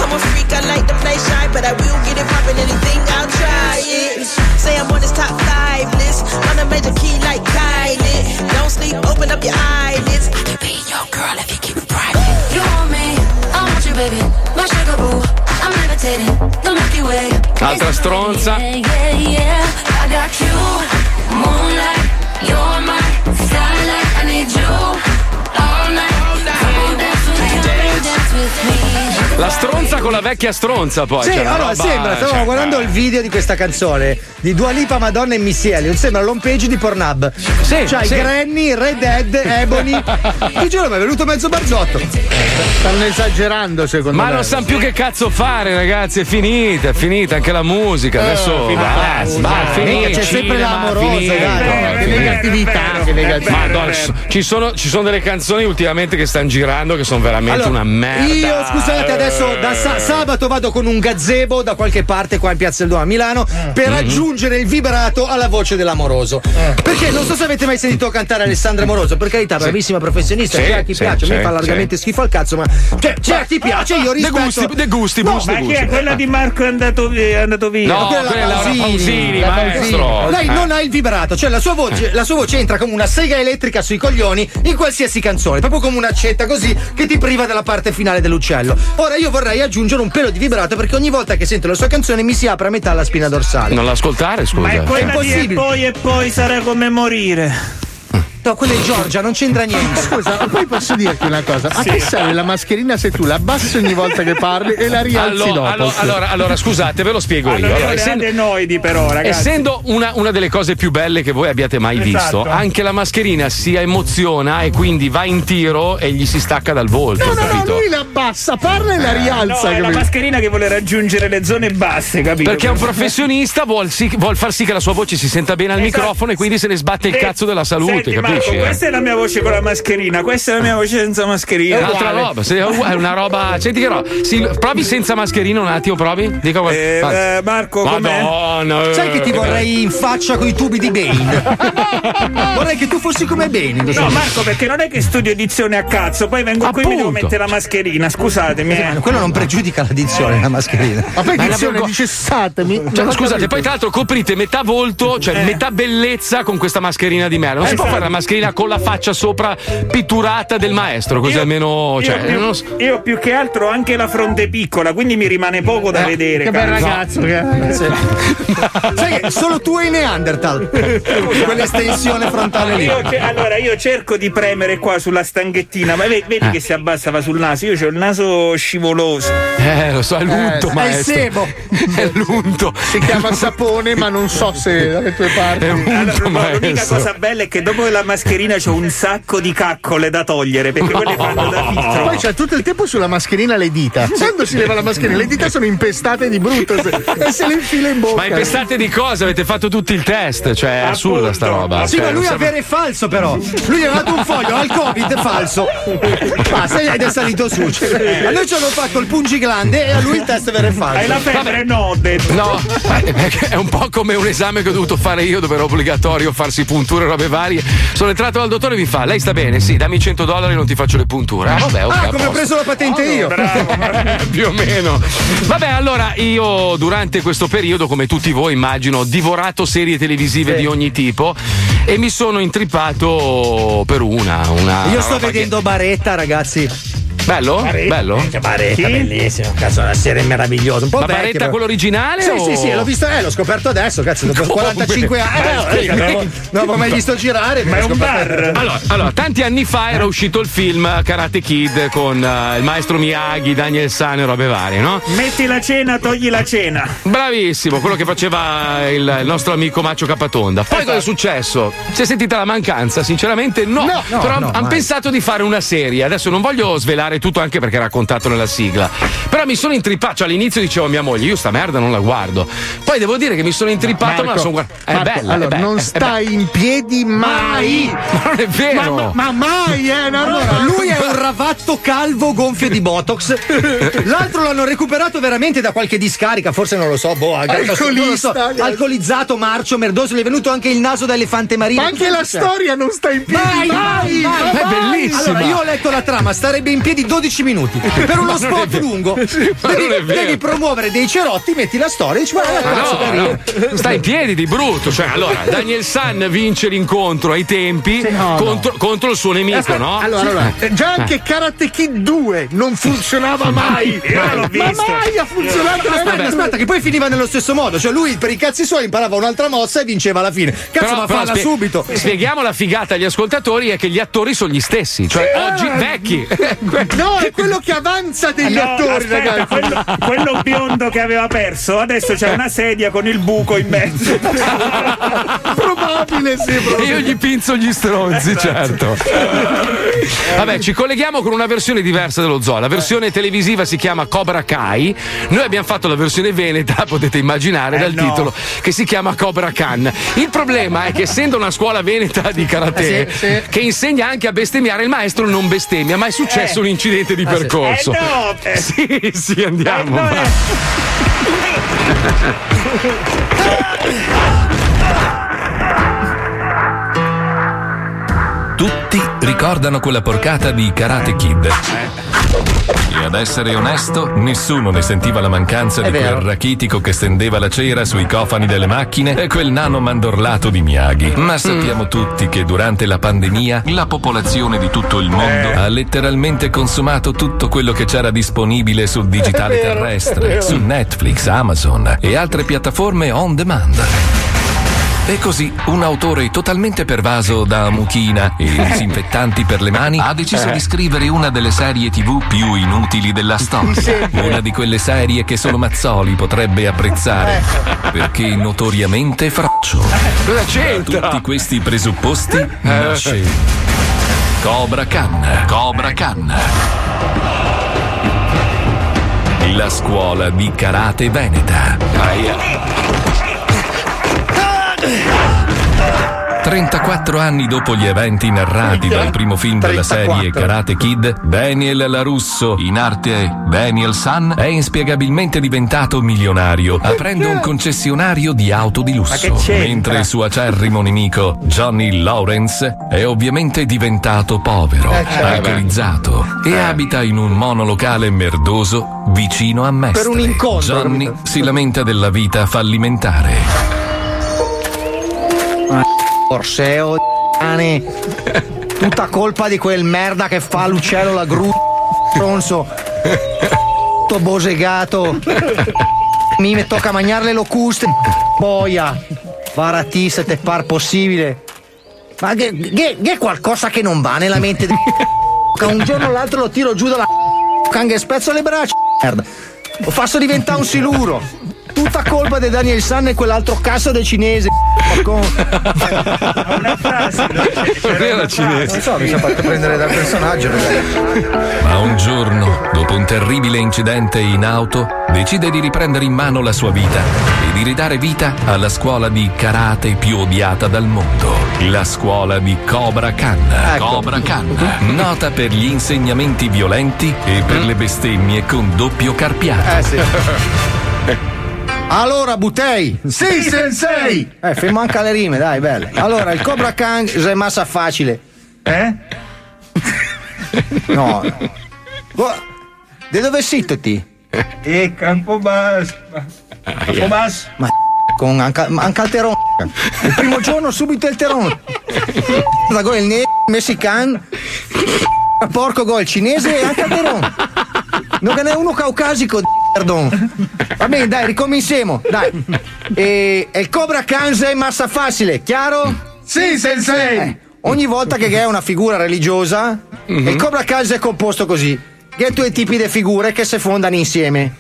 I'm a freak, I like to play shy, but I will get it poppin', anything, I'll try it. Say I'm on this top 5 list, on a major key like Kylie. Don't sleep, open up your eyelids. I can be your girl if you keep it private. You want me, I want you baby, my sugar boo, I'm levitating, the Milky Way. Altra stronza. Yeah, I got you, moonlight, you're my starlight, I need you, all night. La stronza con la vecchia stronza, poi. Sì, cioè, allora roba, sembra, stavamo guardando il video di questa canzone di Dua Lipa, Madonna e Missy Elliott. Sembra l'home page di Pornhub. Sì, cioè sì. Granny, Red Dead, Ebony. Ti giuro, mi è venuto mezzo barzotto. Stanno esagerando, secondo me. Ma non sanno più che cazzo fare, ragazzi. È finita anche la musica. Adesso finita. C'è sempre l'amorosa, dai. Che negatività. Madonna, ci sono delle canzoni ultimamente che stanno girando, che sono veramente una merda. Io, scusate, adesso da sabato vado con un gazebo da qualche parte qua in Piazza del Duomo a Milano per aggiungere il vibrato alla voce dell'amoroso. Perché non so se avete mai sentito cantare Alessandra Amoroso, per carità, bravissima professionista, c'è a chi piace, a me fa largamente schifo al cazzo, ma c'è a chi piace, io rispetto. De gusti, no, ma che è quella di Marco è andato via? No, quella è la Pausini, maestro. Lei non ha il vibrato, cioè la sua voce entra come una sega elettrica sui coglioni in qualsiasi canzone, proprio come un'accetta così che ti priva della parte finale dell'uccello. Ora io vorrei aggiungere un pelo di vibrato, perché ogni volta che sento la sua canzone mi si apre a metà la spina dorsale. Non l'ascoltare, scusa. Ma è quella impossibile. E poi sarà come morire. No, quella è Giorgia, non c'entra niente. Scusa, ma poi posso dirti una cosa? A che serve la mascherina se tu la abbassi ogni volta che parli e la rialzi dopo? Allora, scusate, ve lo spiego io. Allora, adenoidi però, ragazzi. Essendo una delle cose più belle che voi abbiate mai visto, anche la mascherina si emoziona e quindi va in tiro e gli si stacca dal volto. No, lui la abbassa, parla e la rialza. No, è la mascherina che vuole raggiungere le zone basse, capito? Perché un professionista vuol far sì che la sua voce si senta bene al microfono e quindi se ne sbatte il cazzo della salute, capito? Questa è la mia voce con la mascherina, questa è la mia voce senza mascherina. È un'altra roba, è una roba. Senti che roba. Sì, provi senza mascherina un attimo, provi. Dica Marco, Madonna. Sai che ti vorrei in faccia con i tubi di Bane. Vorrei che tu fossi come Bane. No, Marco, perché non è che studio dizione a cazzo, poi vengo qui e mi devo mettere la mascherina. Scusatemi. Quello non pregiudica la dizione, la mascherina. Ma poi dizione dice satemi. Cioè, scusate, poi tra l'altro coprite metà volto, cioè metà bellezza con questa mascherina di merda. Non si può fare la mascherina con la faccia sopra pitturata del maestro, così almeno. Io più che altro ho anche la fronte piccola, quindi mi rimane poco da vedere. Che bel ragazzo, sai che solo tu e i Neanderthal, quell'estensione frontale lì. Allora io cerco di premere qua sulla stanghettina, ma vedi che si abbassa, va sul naso. Io ho il naso scivoloso. Lo so, è l'unto, maestro. È il sebo. È l'unto. Si chiama sapone, ma non so se dalle tue parti. Allora, l'unica cosa bella è che dopo la mascherina c'ho un sacco di caccole da togliere, perché quelle fanno da filtro. Poi c'è tutto il tempo sulla mascherina le dita. Quando si leva la mascherina le dita sono impestate di brutto e se le infila in bocca. Ma impestate di cosa? Avete fatto tutti il test, cioè è assurda sta roba. Sì, ma lui avere falso però. Lui ha dato un foglio al Covid falso. Basta, ed è salito su. A noi ci hanno fatto il pungiglande e a lui il test vero e falso. Hai la febbre? No, ho detto. No, è un po' come un esame che ho dovuto fare io dove era obbligatorio farsi punture e robe varie. Sono entrato dal dottore e mi fa: lei sta bene? Sì, dammi $100 e non ti faccio le punture. Vabbè, ok, come ho preso la patente io. Bravo. Più o meno. Vabbè, allora io durante questo periodo, come tutti voi immagino, ho divorato serie televisive di ogni tipo e mi sono intrippato per una io sto vedendo Baretta, ragazzi. Bello? Bello? Baretta, bellissimo. Cazzo, una serie meravigliosa. Un po' ma vecchia, Baretta però. Quello originale? Sì, o... sì, l'ho visto, l'ho scoperto adesso, cazzo, dopo 45 anni. Non avevo mai visto girare. Ma è un bar. Allora, tanti anni fa era uscito il film Karate Kid con il maestro Miyagi, Daniel San e robe varie, no? Metti la cena, togli la cena. Bravissimo, quello che faceva il nostro amico Maccio Capatonda. Poi cosa è successo? Si è sentita la mancanza? Sinceramente no. Però hanno pensato di fare una serie. Adesso non voglio svelare fare tutto, anche perché era raccontato nella sigla. Però mi sono intrippato, cioè all'inizio dicevo a mia moglie, io sta merda non la guardo. Poi devo dire che mi sono intrippato, ma la sono guardata. È bella, allora, è bella. Non stai in piedi mai. Ma non è vero. Ma mai, allora, lui è un ravatto calvo gonfio di Botox. L'altro l'hanno recuperato veramente da qualche discarica, forse non lo so, boh, alcolizzato, marcio, merdoso, gli è venuto anche il naso da elefante marino. Ma anche la storia non sta in piedi mai. È bellissima. Allora, io ho letto la trama, starebbe in piedi 12 minuti per uno spot lungo. Devi promuovere dei cerotti, metti la storia e ci guarda, no. Sta in piedi di brutto, cioè allora Daniel San vince l'incontro ai tempi contro il suo nemico, no? Allora. Già anche Karate Kid 2 non funzionava mai. Mai ha funzionato. Aspetta, che poi finiva nello stesso modo, cioè lui per i cazzi suoi imparava un'altra mossa e vinceva alla fine. Cazzo, ma falla subito. Spieghiamo la figata agli ascoltatori, è che gli attori sono gli stessi, cioè oggi vecchi. No, è quello che avanza degli attori, ragazzi. Quello biondo che aveva perso, adesso c'è una sedia con il buco in mezzo. Probabile, sì. Io gli pinzo gli stronzi, certo. Vabbè, ci colleghiamo con una versione diversa dello zoo. La versione televisiva si chiama Cobra Kai. Noi abbiamo fatto la versione veneta, potete immaginare dal titolo, che si chiama Cobra Khan. Il problema è che essendo una scuola veneta di karate che insegna anche a bestemmiare, il maestro non bestemmia, ma è successo un incidente di percorso. Sì, andiamo. Tutti ricordano quella porcata di Karate Kid. E ad essere onesto, nessuno ne sentiva la mancanza di quel rachitico che stendeva la cera sui cofani delle macchine e quel nano mandorlato di Miyagi. Ma sappiamo tutti che durante la pandemia la popolazione di tutto il mondo ha letteralmente consumato tutto quello che c'era disponibile sul digitale terrestre, su Netflix, Amazon e altre piattaforme on demand. E così un autore totalmente pervaso da mucchina e disinfettanti per le mani ha deciso di scrivere una delle serie TV più inutili della storia. Una di quelle serie che solo Mazzoli potrebbe apprezzare, perché notoriamente fraccio. Da tutti questi presupposti nasce Cobra Khan, la scuola di karate veneta. 34 anni dopo gli eventi narrati dal primo film della serie Karate Kid, Daniel LaRusso, in arte Daniel San, è inspiegabilmente diventato milionario aprendo un concessionario di auto di lusso, mentre il suo acerrimo nemico Johnny Lawrence è ovviamente diventato povero, alcolizzato e abita in un monolocale merdoso vicino a Mestre. Per un incontro Johnny si lamenta della vita fallimentare. Orseo, tutta colpa di quel merda che fa l'uccello la gru, stronzo, tutto bosegato, mi tocca mangiare le locuste, boia, varati se te par possibile. Ma che è qualcosa che non va nella mente di un giorno o l'altro lo tiro giù dalla canga e spezzo le braccia, merda, lo faccio diventare un siluro, tutta colpa di Daniel San e quell'altro cazzo del cinese. Una frase, c'era cinese. Non so, mi sono fatto prendere dal personaggio. Ma un giorno, dopo un terribile incidente in auto, decide di riprendere in mano la sua vita e di ridare vita alla scuola di karate più odiata dal mondo, la scuola di Cobra Khan. Cobra Khan, nota per gli insegnamenti violenti e per le bestemmie con doppio carpiato. Allora, Butei! Sì, sensei! Fermo anche le rime, dai, belle. Allora, il Cobra Khan è massa facile. No. De dove siete ti? Campobasso. Ma con anche al terone. Il primo giorno subito il terone. Da gol il messicano. Porco gol cinese e anche al terone. Non ne è uno caucasico. Perdon. Va bene, dai, ricominciamo. Dai. E il Cobra Khan è massa facile, chiaro? Sì, sensei. Ogni volta che è una figura religiosa, il Cobra Khan è composto così: che due tipi di figure che si fondano insieme.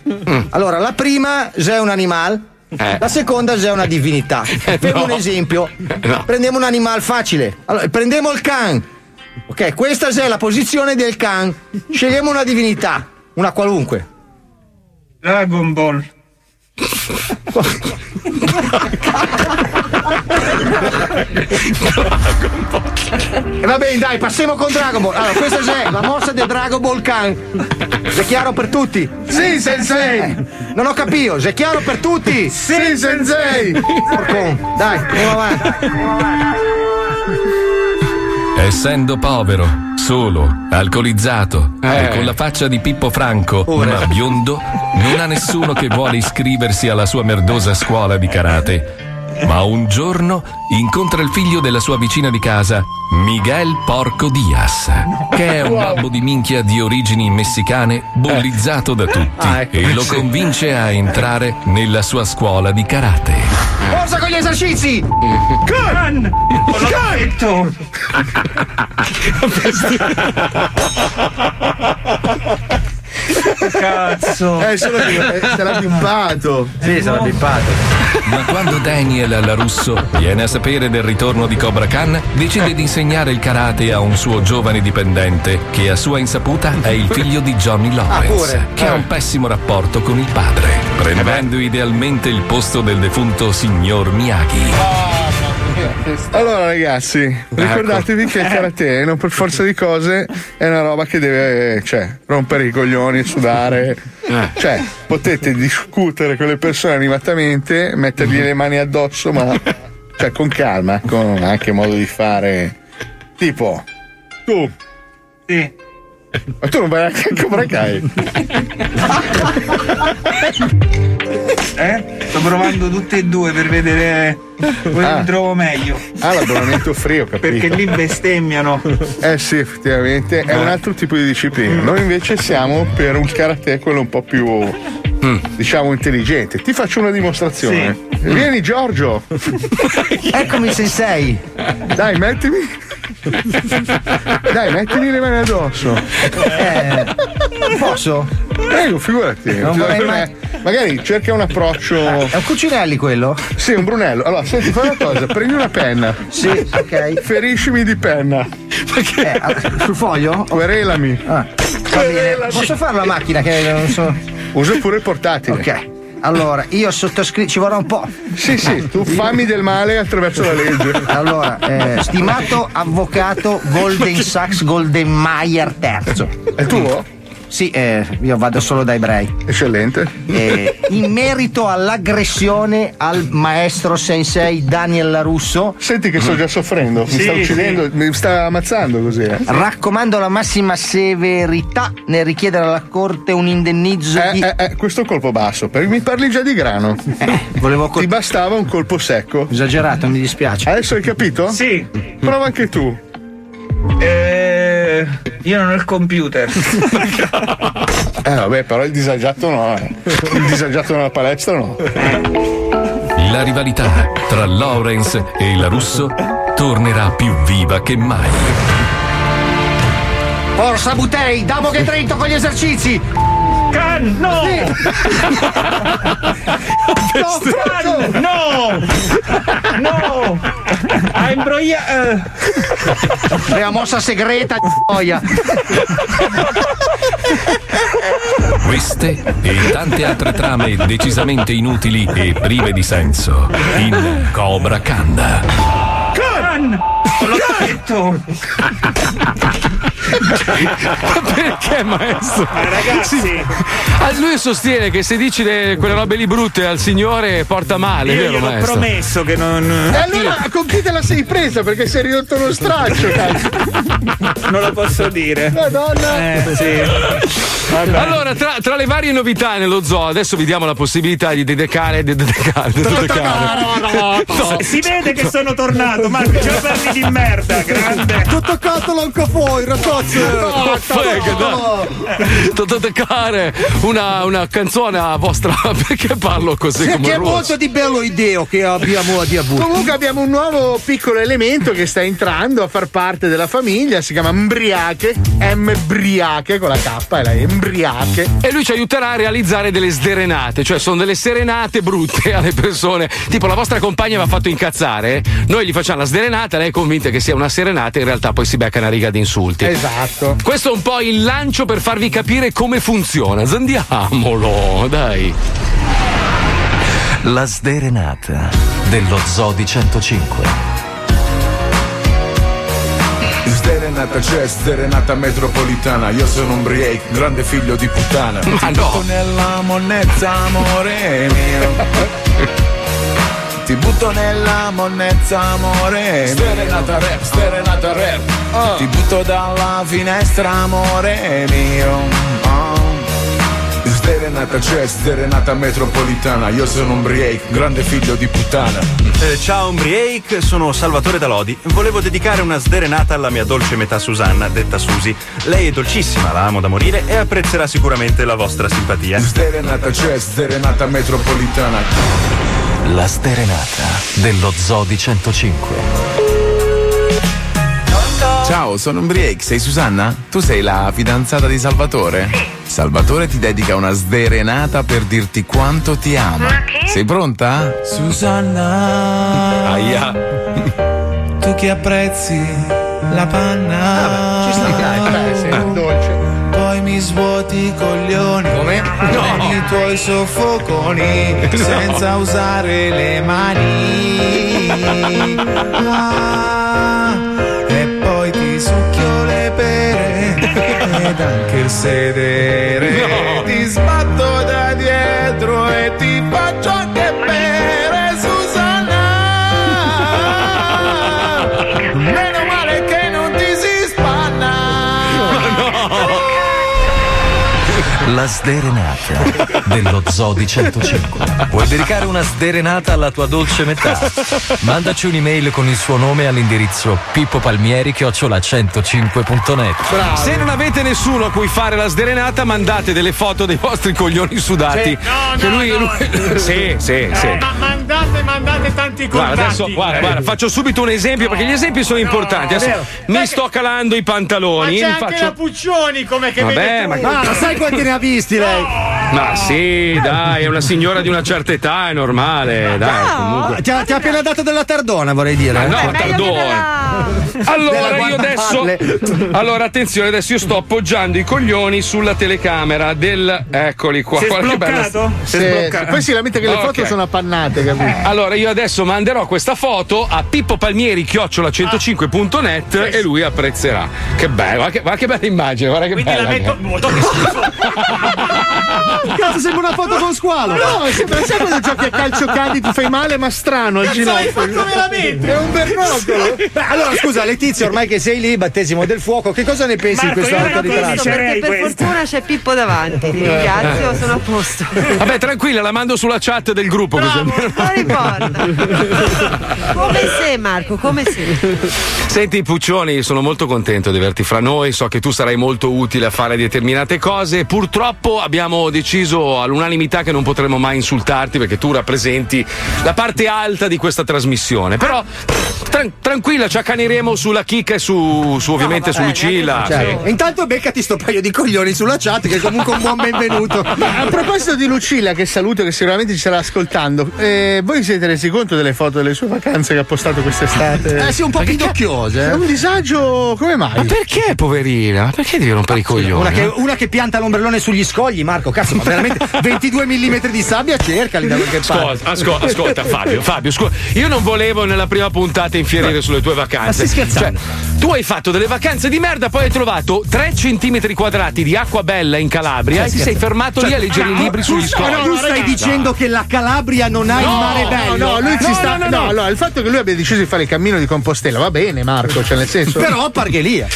Allora, la prima è un animale, la seconda è una divinità. Per un esempio, prendiamo un animale facile. Allora, prendiamo il Khan. Ok, questa è la posizione del Khan. Scegliamo una divinità, una qualunque. Dragon Ball. Dragon Ball. E va bene, dai, passiamo con Dragon Ball. Allora, questa è la mossa del Dragon Ball Khan. È chiaro per tutti? Sì, sensei. Non ho capito, è chiaro per tutti? Sì, sensei. Porcon. Dai, andiamo avanti. Essendo povero, solo, alcolizzato e con la faccia di Pippo Franco, ma biondo, non ha nessuno che vuole iscriversi alla sua merdosa scuola di karate. Ma un giorno incontra il figlio della sua vicina di casa, Miguel Porco Diaz, che è un babbo di minchia di origini messicane bullizzato da tutti, e lo convince a entrare nella sua scuola di karate. Forza con gli esercizi! Gun! Gun! Cazzo! Solo che sarà bippato! Sì, sarà bippato! Ma quando Daniel LaRusso viene a sapere del ritorno di Cobra Khan, decide di insegnare il karate a un suo giovane dipendente, che a sua insaputa è il figlio di Johnny Lawrence, che ha un pessimo rapporto con il padre, prendendo idealmente il posto del defunto signor Miyagi. Allora ragazzi, ricordatevi che il karate non per forza di cose è una roba che deve, cioè, rompere i coglioni, sudare, cioè potete discutere con le persone animatamente, mettergli le mani addosso, ma cioè con calma, con anche modo di fare, tipo tu sì. Ma tu non vai anche a Cobra Kai? Sto provando tutte e due per vedere dove mi trovo meglio. L'abbonamento free, ho capito. Perché lì bestemmiano. Sì, effettivamente è un altro tipo di disciplina. Noi invece siamo per un karate, quello un po' più diciamo intelligente. Ti faccio una dimostrazione. Sì. Vieni Giorgio. Eccomi sensei. Dai, mettimi le mani addosso. Posso? Prego, figurati. Magari cerca un approccio. È un Cucinelli quello? Sì, un Brunello. Allora, senti, fai una cosa, prendi una penna. Sì, ok. Feriscimi di penna. Sul foglio? Querelami. Posso fare la macchina che non so. Uso pure il portatile. Ok. Allora, io sottoscritto, ci vorrà un po'. Sì, sì, tu fammi del male attraverso la legge. Allora, stimato avvocato Golden Sachs Goldenmayer III. È tuo? Sì, io vado solo da ebrei. Eccellente. In merito all'aggressione al maestro sensei Daniel LaRusso. Senti che sto già soffrendo, mi sta uccidendo, mi sta ammazzando così. Raccomando la massima severità nel richiedere alla corte un indennizzo di... questo è un colpo basso, perché mi parli già di grano. Ti bastava un colpo secco. Esagerato, mi dispiace. Adesso hai capito? Sì. Prova anche tu. Io non ho il computer. Vabbè, però il disagiato no. Il disagiato nella palestra no. La rivalità tra Lawrence e LaRusso tornerà più viva che mai. Forza Butei, damo che trento con gli esercizi. Can, no! No! No! No! Ha imbrogliato! È la mossa segreta, noia! Queste e tante altre trame decisamente inutili e prive di senso in Cobra Khan. Can! L'ho detto! Perché maestro? Ragazzi, lui sostiene che se dici quelle robe lì brutte al signore porta male. Io vero, maestro? Ho promesso che non. E allora con chi te la sei presa? Perché sei ridotto uno straccio, cazzo. Non lo posso dire. Madonna. Vabbè. Allora, tra le varie novità nello zoo, adesso vi diamo la possibilità di dedicare. Si vede che sono tornato, Marco, ce lo parli di merda, grande. Tutto cazzo anche fuori, Tutto toccare una canzone a vostra. Perché parlo così come che è molto di bello ideo che abbiamo a diavolo. Comunque abbiamo un nuovo piccolo elemento che sta entrando a far parte della famiglia. Si chiama Mbriache, con la K e la M. ubriache. E lui ci aiuterà a realizzare delle sderenate, cioè sono delle serenate brutte alle persone. Tipo, la vostra compagna vi ha fatto incazzare, noi gli facciamo la sderenata, lei è convinta che sia una serenata, in realtà poi si becca una riga di insulti. Esatto. Questo è un po' il lancio per farvi capire come funziona. Andiamolo, dai. La sderenata dello Zoo di 105. Sderenata c'è, sderenata metropolitana. Io sono un break, grande figlio di puttana. Ma ti no! Butto nella monnezza, amore mio. Ti butto nella monnezza, amore mio. Sderenata rap, sderenata rap. Oh. Ti butto dalla finestra, amore mio. Oh. Sderenata c'è, sderenata metropolitana. Io sono un break, grande figlio di puttana. Ciao Umbriake, sono Salvatore Dalodi. Volevo dedicare una sderenata alla mia dolce metà Susanna, detta Susi. Lei è dolcissima, la amo da morire e apprezzerà sicuramente la vostra simpatia. Sderenata c'è, sderenata metropolitana. La sderenata dello Zoo di 105. Ciao, sono Umbriake, sei Susanna? Tu sei la fidanzata di Salvatore? Sì. Salvatore ti dedica una sderenata per dirti quanto ti ama. Ma che? Sei pronta? Susanna, aia, tu che apprezzi la panna. Vabbè, ci sta, dai, sei un dolce. Poi mi svuoti i coglioni. Come? No. I tuoi soffoconi, no, senza usare le mani. Succhio le pere ed anche il sedere, no. Ti sbatto da dietro e ti faccio anche bere, Susanna. Meno male che non ti si spanna, no. La sderenata dello Zoo di 105. Vuoi dedicare una sderenata alla tua dolce metà? Mandaci un'email con il suo nome all'indirizzo pippopalmieri@105.net. Bravo. Se non avete nessuno a cui fare la sderenata, mandate delle foto dei vostri coglioni sudati. Sì, no, lui... Sì. Ma mandate tanti contatti. Guarda, adesso guarda, faccio subito un esempio, perché gli esempi sono importanti. Adesso, mi sto calando i pantaloni. Ma c'è anche la Puccioni, come che vede. Ma sai quanti ne ha visti lei? Ma sì, dai, è una signora di una certa età, è normale, dai, comunque. Ti ha appena dato della tardona, vorrei dire. Ma no, tardona. Allora io adesso attenzione, adesso io sto appoggiando i coglioni sulla telecamera del eccoli qua. Si è sbloccato? Poi si lamenta che le foto sono appannate, capito? Allora io adesso manderò questa foto a Pippo Palmieri @105.net e lui apprezzerà. Che bello, guarda che bella immagine, guarda che quindi bella. Quindi la metto cazzo, sembra una foto con Squalo. No, sembra, sai quando giochi a calcio, cadi, ti fai male, ma strano al ginocchio. Cazzo, hai fatto veramente? È un bernoccolo. Beh, allora scusa Letizia, ormai che sei lì, battesimo del fuoco, che cosa ne pensi, Marco, di questo autoritratto? Perché per fortuna c'è Pippo davanti. Ti ringrazio, sono a posto. Vabbè, tranquilla, la mando sulla chat del gruppo. Bravo, così non riporta. Come sei, Marco, come sei? Senti Puccioni, sono molto contento di averti fra noi, so che tu sarai molto utile a fare determinate cose. Purtroppo abbiamo deciso all'unanimità che non potremo mai insultarti, perché tu rappresenti la parte alta di questa trasmissione. Però tranquilla, ci accaniremo sulla chicca e su ovviamente su Lucilla. Intanto beccati sto paio di coglioni sulla chat, che è comunque un buon benvenuto. Ma a proposito di Lucilla, che saluto, che sicuramente ci sarà ascoltando, voi siete resi conto delle foto delle sue vacanze che ha postato quest'estate? Sì, un po' pidocchiose. È un disagio, come mai? Ma perché, poverina? Ma perché devi rompere i coglioni? Una che pianta l'ombrellone sugli scogli, Marco, cazzo, ma veramente 22 mm di sabbia cercali da qualche parte. Ascolta Fabio, scusa, io non volevo nella prima puntata infierire sulle tue vacanze. Ma stai scherzando? Cioè, tu hai fatto delle vacanze di merda, poi hai trovato 3 centimetri quadrati di acqua bella in Calabria e ti sei fermato lì a leggere i libri sugli scogli. No, tu stai dicendo che la Calabria non ha il mare bello. No, allora, il fatto che lui abbia deciso di fare il cammino di Compostela va bene, Marco, cioè nel senso. Però Parghelia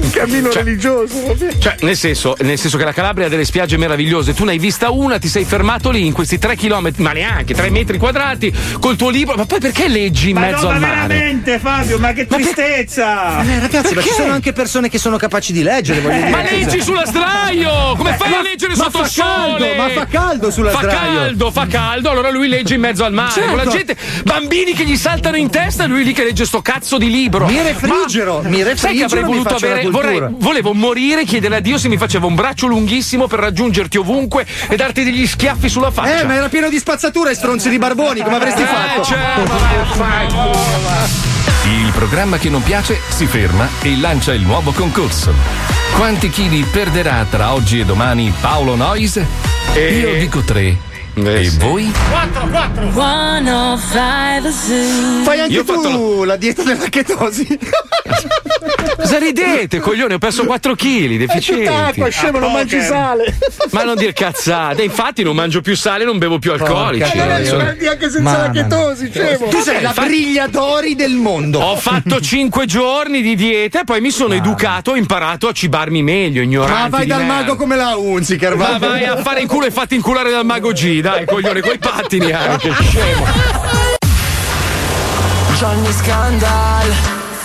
un cammino religioso. Cioè, nel senso che la Calabria ha delle spiagge meravigliose, tu ne hai vista una, ti sei fermato lì in questi 3 chilometri, ma neanche 3 metri quadrati col tuo libro. Ma poi perché leggi in mezzo al mare? Ma veramente, Fabio, ma che tristezza! Giulia! Ragazzi, ma ci sono anche persone che sono capaci di leggere, voglio dire. Ma leggi sulla sdraio! Come fai a leggere sotto il sole? Ma fa caldo sulla sdraio! Fa caldo, allora lui legge in mezzo al mare. Certo. Con la gente, bambini che gli saltano in testa, lui lì che legge sto cazzo di libro. Mi refrigero. Sai che avrei voluto avere? Volevo morire, chiedere a Dio se mi faceva un braccio lunghissimo per raggiungerti ovunque e darti degli schiaffi sulla faccia. Ma era pieno di spazzatura e stronzi di barboni, come avresti fatto? Il programma che non piace si ferma e lancia il nuovo concorso. Quanti chili perderà tra oggi e domani Paolo Noise? Io dico 3. E voi? 4. Fai anche tu la dieta della chetosi. Cosa ridete, coglione? Ho perso 4 kg, deficienti. Acqua, scemo, non mangi sale. Ma non dir cazzate. Infatti non mangio più sale, non bevo più alcolici. Ma non scendi anche senza la chetosi, scemo. Tu sei la Brigliadori del mondo. Ho fatto 5 giorni di dieta e poi mi sono educato, ho imparato a cibarmi meglio, ignorante. Ma vai dal mago come la Unzi, Carvalho. Ma vai a fare in culo e fatti inculare dal mago Gida. Dai, coglione, coi pattini anche, scemo. Johnny Scandal,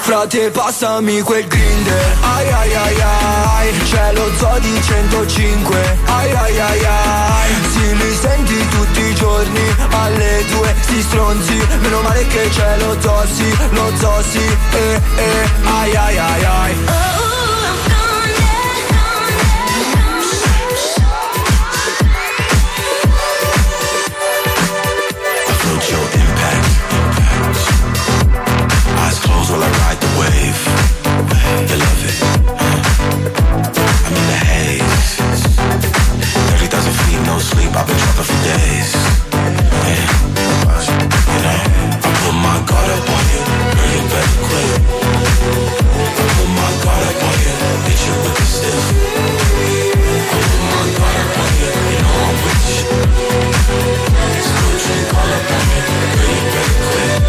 frate passami quel grinder. Ai ai ai ai, c'è lo zoo di 105. Ai ai ai ai, si li senti tutti i giorni. Alle 2 si stronzi, meno male che c'è lo zoo sì, ai ai ai ai. Will I ride the wave? You love it. I'm in the haze. 30,000 feet, no sleep. I've been trapped for days. Yeah. You know, I put my guard up on you. Girl, you better quit. I put my guard up on you. Hit you with the stiff. I put my guard up on you. You know I'm rich. Still drink all up on you. Girl, you better quit.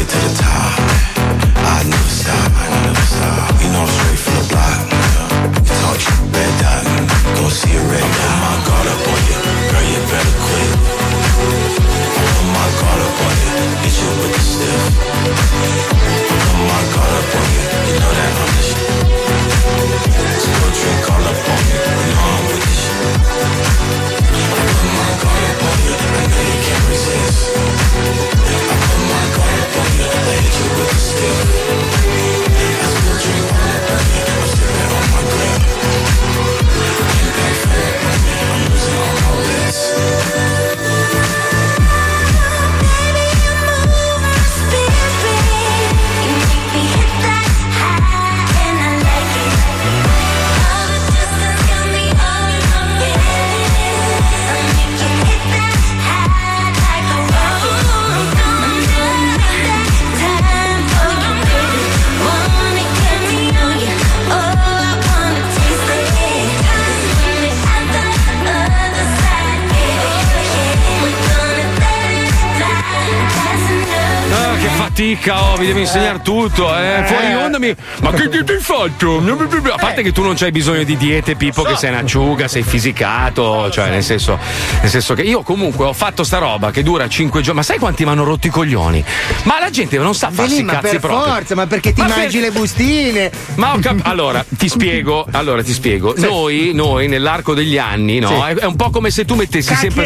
To the top, I never stop, You know I'm straight from the block, you talk your red dot, gon' see a red dot. Put my guard up on you, girl you better quit. Put my guard up on you, hit you with the stiff. Put my guard up on you, you know that I'm the shit. Still drink all up on you, you know I'm with the shit. Put my guard up on you, I know you can't resist. Put my guard up on you. I hit you with a stick. I still drink water, I'm sipping on my grip. Can't pay for it, I'm losing all my lids. Fatica, mi devi insegnare tutto, fuori onda mi... Ma che dieta hai fatto? A parte che tu non c'hai bisogno di diete, Pippo, che sei un'acciuga, sei fisicato, cioè nel senso che io comunque ho fatto sta roba che dura 5 giorni, ma sai quanti mi hanno rotto i coglioni? Ma la gente non sa farsi i cazzi proprio. Ma per forza, ma perché ti mangi le bustine? Ma allora ti spiego. Sì. Noi nell'arco degli anni, no? Sì. È un po' come se tu mettessi sempre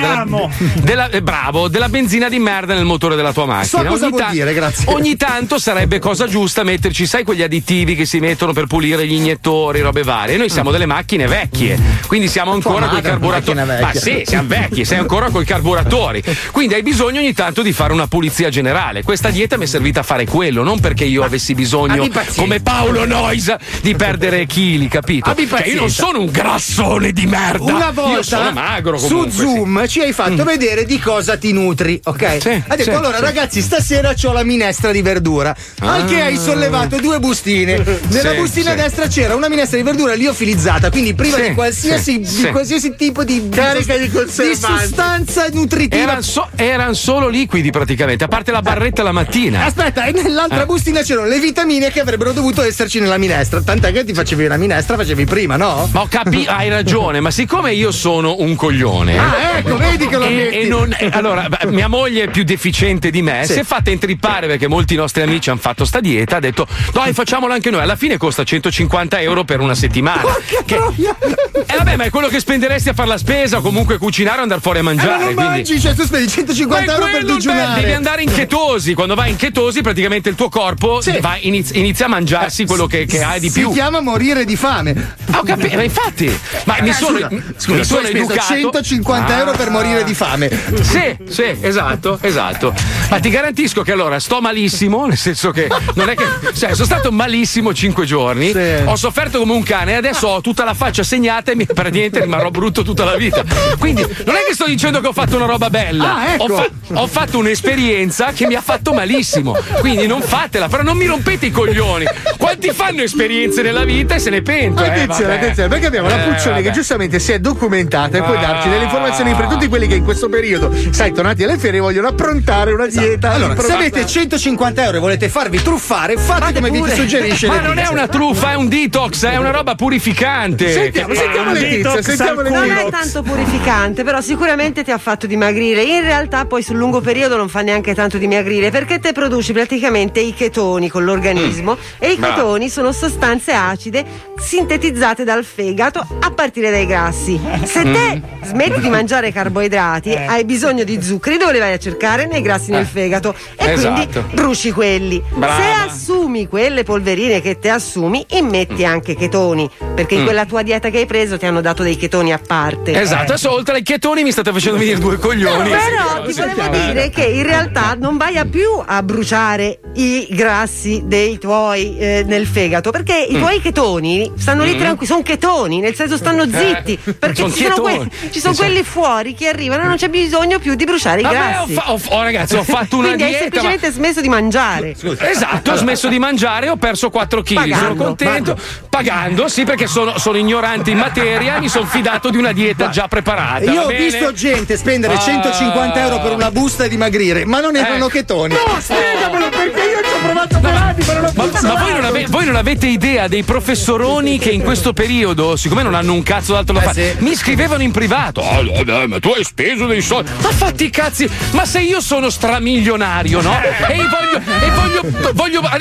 della benzina di merda nel motore della tua macchina. So cosa vuol dire, grazie. Ogni tanto sarebbe cosa giusta metterci, sai, quegli additivi che si mettono per pulire gli iniettori, robe varie. Noi siamo delle macchine vecchie, quindi siamo ancora coi carburatori. Ma sì, siamo vecchi, sei ancora coi carburatori. Quindi hai bisogno ogni tanto di fare una pulizia generale. Questa dieta mi è servita a fare quello, non perché io avessi bisogno, come Paolo Noise, di perdere chili, capito? Cioè, io non sono un grassone di merda. Una volta io sono magro, comunque, su Zoom ci hai fatto vedere di cosa ti nutri, ok? Sì, ha detto allora ragazzi, stasera c'ho la minestra di verdura. Anche hai sollevato due bustine. Nella bustina a destra c'era una minestra di verdura liofilizzata, quindi priva di qualsiasi tipo di carica di sostanza nutritiva. Eran solo liquidi praticamente, a parte la barretta la mattina. Aspetta, e nell'altra bustina c'erano le vitamine che avrebbero dovuto esserci nella minestra. Tant'è che ti facevi una minestra, facevi prima, no? Ma ho capito, hai ragione, ma siccome io sono un coglione. Ah, ecco, vedi che lo metti. Allora, mia moglie è più deficiente di me, si è fatta intrippare perché molti nostri amici hanno fatto sta dieta, ha detto dai, facciamola anche noi. Alla fine costa 150 euro per una settimana. Vabbè, ma è quello che spenderesti a fare la spesa o comunque cucinare o andare fuori a mangiare. Ma non mangi, cioè tu spendi 150 euro per digiunare. Devi andare in chetosi. Quando vai in chetosi praticamente il tuo corpo inizia a mangiarsi quello che hai di più. Si chiama morire di fame. Ho capito, ma infatti, ma mi sono educato. 150 euro per morire di fame. Sì, esatto. Ma ti garantisco che allora sto malissimo, nel senso che non è che, cioè, sono stato malissimo 5 giorni, ho sofferto come un cane e adesso ho tutta la faccia segnata e per niente rimarrò brutto tutta la vita. Quindi non è che sto dicendo che ho fatto una roba bella, ho fatto un'esperienza che mi ha fatto malissimo. Quindi non fatela, però non mi rompete i coglioni. Quanti fanno esperienze nella vita e se ne pentono? Attenzione, perché abbiamo la Puccioni che giustamente si è documentata e può darci delle informazioni per tutti quelli che in questo periodo, sai, tornati alle ferie, vogliono approntare una dieta. Allora, se avete 150 euro e volete farvi truffare, fate come vi suggerisce. Ma non è una truffa, è un detox, è una roba purificante. Sentiamo le tizie, sentiamo le tizie. Non è tanto purificante, però sicuramente ti ha fatto dimagrire. In realtà poi sul lungo periodo non fa neanche tanto dimagrire, perché te produci praticamente i chetoni con l'organismo e i chetoni sono sostanze acide sintetizzate dal fegato a partire dai grassi. Se te smetti di mangiare carboidrati, hai bisogno di zuccheri, dove li vai a cercare? Nei grassi nel fegato, e quindi bruci quelli. Brava. Se assumi quelle polverine che te assumi, immetti anche chetoni, perché in quella tua dieta che hai preso ti hanno dato dei chetoni a parte. Esatto, adesso oltre ai chetoni mi state facendo venire due coglioni. Però ti volevo dire che in realtà non vai a più a bruciare i grassi dei tuoi nel fegato, perché i tuoi chetoni stanno lì tranquilli, sono chetoni, nel senso stanno zitti, perché ci sono quelli fuori che arrivano, non c'è bisogno più di bruciare i grassi. Ragazzi, ho fatto una dieta. Quindi hai semplicemente smesso di mangiare. Esatto, ho smesso di mangiare, ho perso 4 kg. Sono contento. Pagando, sì, perché sono ignorante in materia, mi sono fidato di una dieta già preparata. Io ho visto gente spendere 150 euro per una busta e dimagrire, ma non erano chetoni. No, spiegamelo, perché io ci ho provato per anni, ma non ho funzionato. Ma voi non avete idea dei professoroni che in questo periodo, siccome non hanno un cazzo d'altro da fare, mi scrivevano in privato: ma tu hai speso dei soldi. Ma fatti i cazzi, ma se io sono stramilionario, no?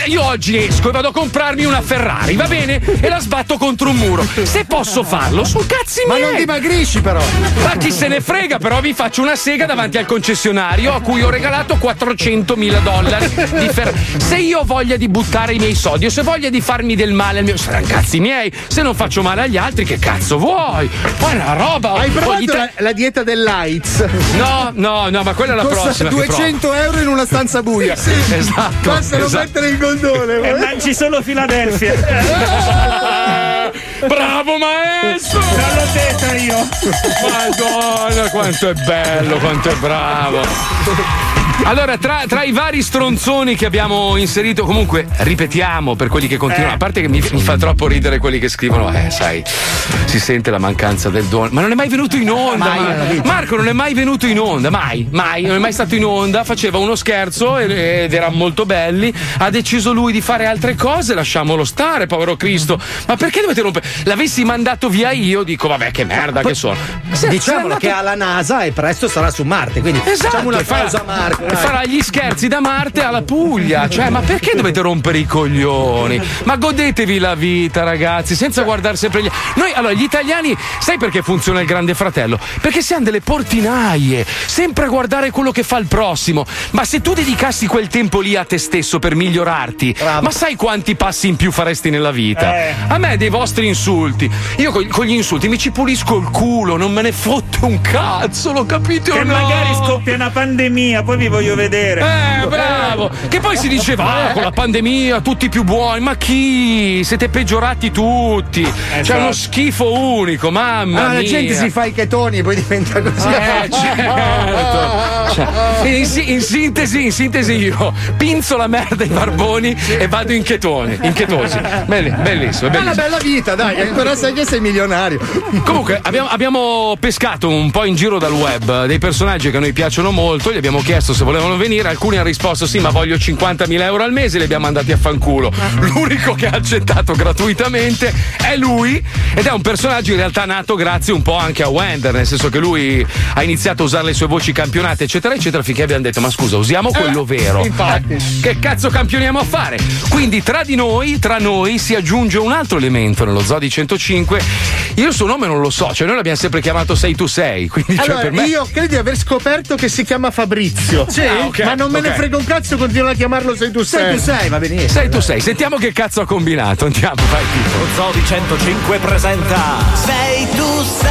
Io oggi esco e vado a comprarmi una Ferrari, va bene? E la sbatto contro un muro. Se posso farlo, sono cazzi miei. Ma non dimagrisci, però. Ma chi se ne frega, però vi faccio una sega davanti al concessionario a cui ho regalato $400,000 di Ferrari. Se io ho voglia di buttare i miei soldi o se ho voglia di farmi del male al mio, saranno cazzi miei. Se non faccio male agli altri, che cazzo vuoi? Ma è una roba. Hai provato la dieta dell'AIDS? No, ma quella è la prossima. 200 euro in una stanza buia. Sì. Esatto. Bastano mettere il gondole. E mangi solo Filadelfia. Bravo maestro! Non l'ho detto io. Madonna, quanto è bello, quanto è bravo. Allora, tra i vari stronzoni che abbiamo inserito, comunque ripetiamo per quelli che continuano, a parte che mi fa troppo ridere quelli che scrivono sai, si sente la mancanza del dono, ma non è mai venuto in onda, Marco non è mai venuto in onda, mai, non è mai stato in onda, faceva uno scherzo ed era molto belli, ha deciso lui di fare altre cose, lasciamolo stare, povero Cristo. Ma perché dovete rompere? L'avessi mandato via io, dico vabbè, che merda che sono. Diciamolo che alla NASA e presto sarà su Marte, quindi facciamo una pausa a Marte. farà gli scherzi da Marte alla Puglia. Cioè, ma perché dovete rompere i coglioni? Ma godetevi la vita, ragazzi, senza guardare sempre gli... Noi, allora, gli italiani, sai perché funziona il Grande Fratello? Perché siamo delle portinaie, sempre a guardare quello che fa il prossimo. Ma se tu dedicassi quel tempo lì a te stesso per migliorarti, ma sai quanti passi in più faresti nella vita? A me dei vostri insulti, io con gli insulti mi ci pulisco il culo, non me ne fotte un cazzo, lo capite o no? Che magari scoppia una pandemia, poi vi voglio vedere. Bravo! Che poi si diceva, con la pandemia tutti più buoni, ma chi? Siete peggiorati tutti. C'è uno schifo unico, mamma mia. La gente si fa i chetoni e poi diventa così. Certo. Cioè, in sintesi io pinzo la merda ai barboni e vado in chetone, in chetosi. Bellissimo. È una bella vita, dai, ancora sai che sei milionario. Comunque abbiamo pescato un po' in giro dal web dei personaggi che a noi piacciono molto, gli abbiamo chiesto se volevano venire, alcuni hanno risposto sì, ma voglio 50.000 euro al mese, li abbiamo mandati a fanculo. L'unico che ha accettato gratuitamente è lui, ed è un personaggio in realtà nato grazie un po' anche a Wender, nel senso che lui ha iniziato a usare le sue voci campionate eccetera eccetera, finché abbiamo detto ma scusa, usiamo quello vero, infatti. Che cazzo campioniamo a fare? Quindi tra noi si aggiunge un altro elemento nello Zoo di 105. Io il suo nome non lo so, cioè noi l'abbiamo sempre chiamato 626, quindi allora, cioè per me... Io credo di aver scoperto che si chiama Fabrizio, sì, okay, ma non me ne frega un cazzo, continuo a chiamarlo 626. 626 va benissimo. 626, sentiamo che cazzo ha combinato, andiamo, vai. Lo Zoo di 105 presenta 626.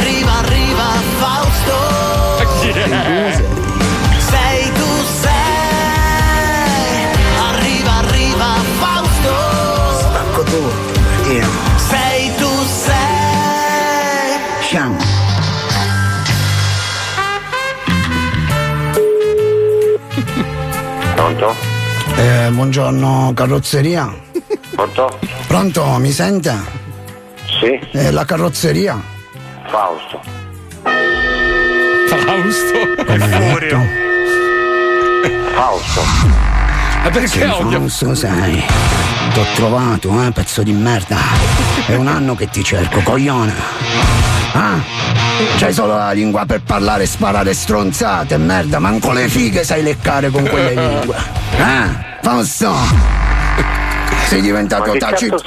Arriva Fausto. Yeah. 626. Arriva Fausto. Spacco tutto, Matteo. 626. Chance. Pronto? Buongiorno, carrozzeria. Pronto? Pronto, mi sente? Sì. La carrozzeria. Fausto. Furio. Fausto. Ma perché ovvio? Fausto, sai, t'ho trovato, pezzo di merda. È un anno che ti cerco, coglione. C'hai solo la lingua per parlare e sparare stronzate, merda. Manco le fighe sai leccare con quelle lingue. Fausto. Sei diventato tacito.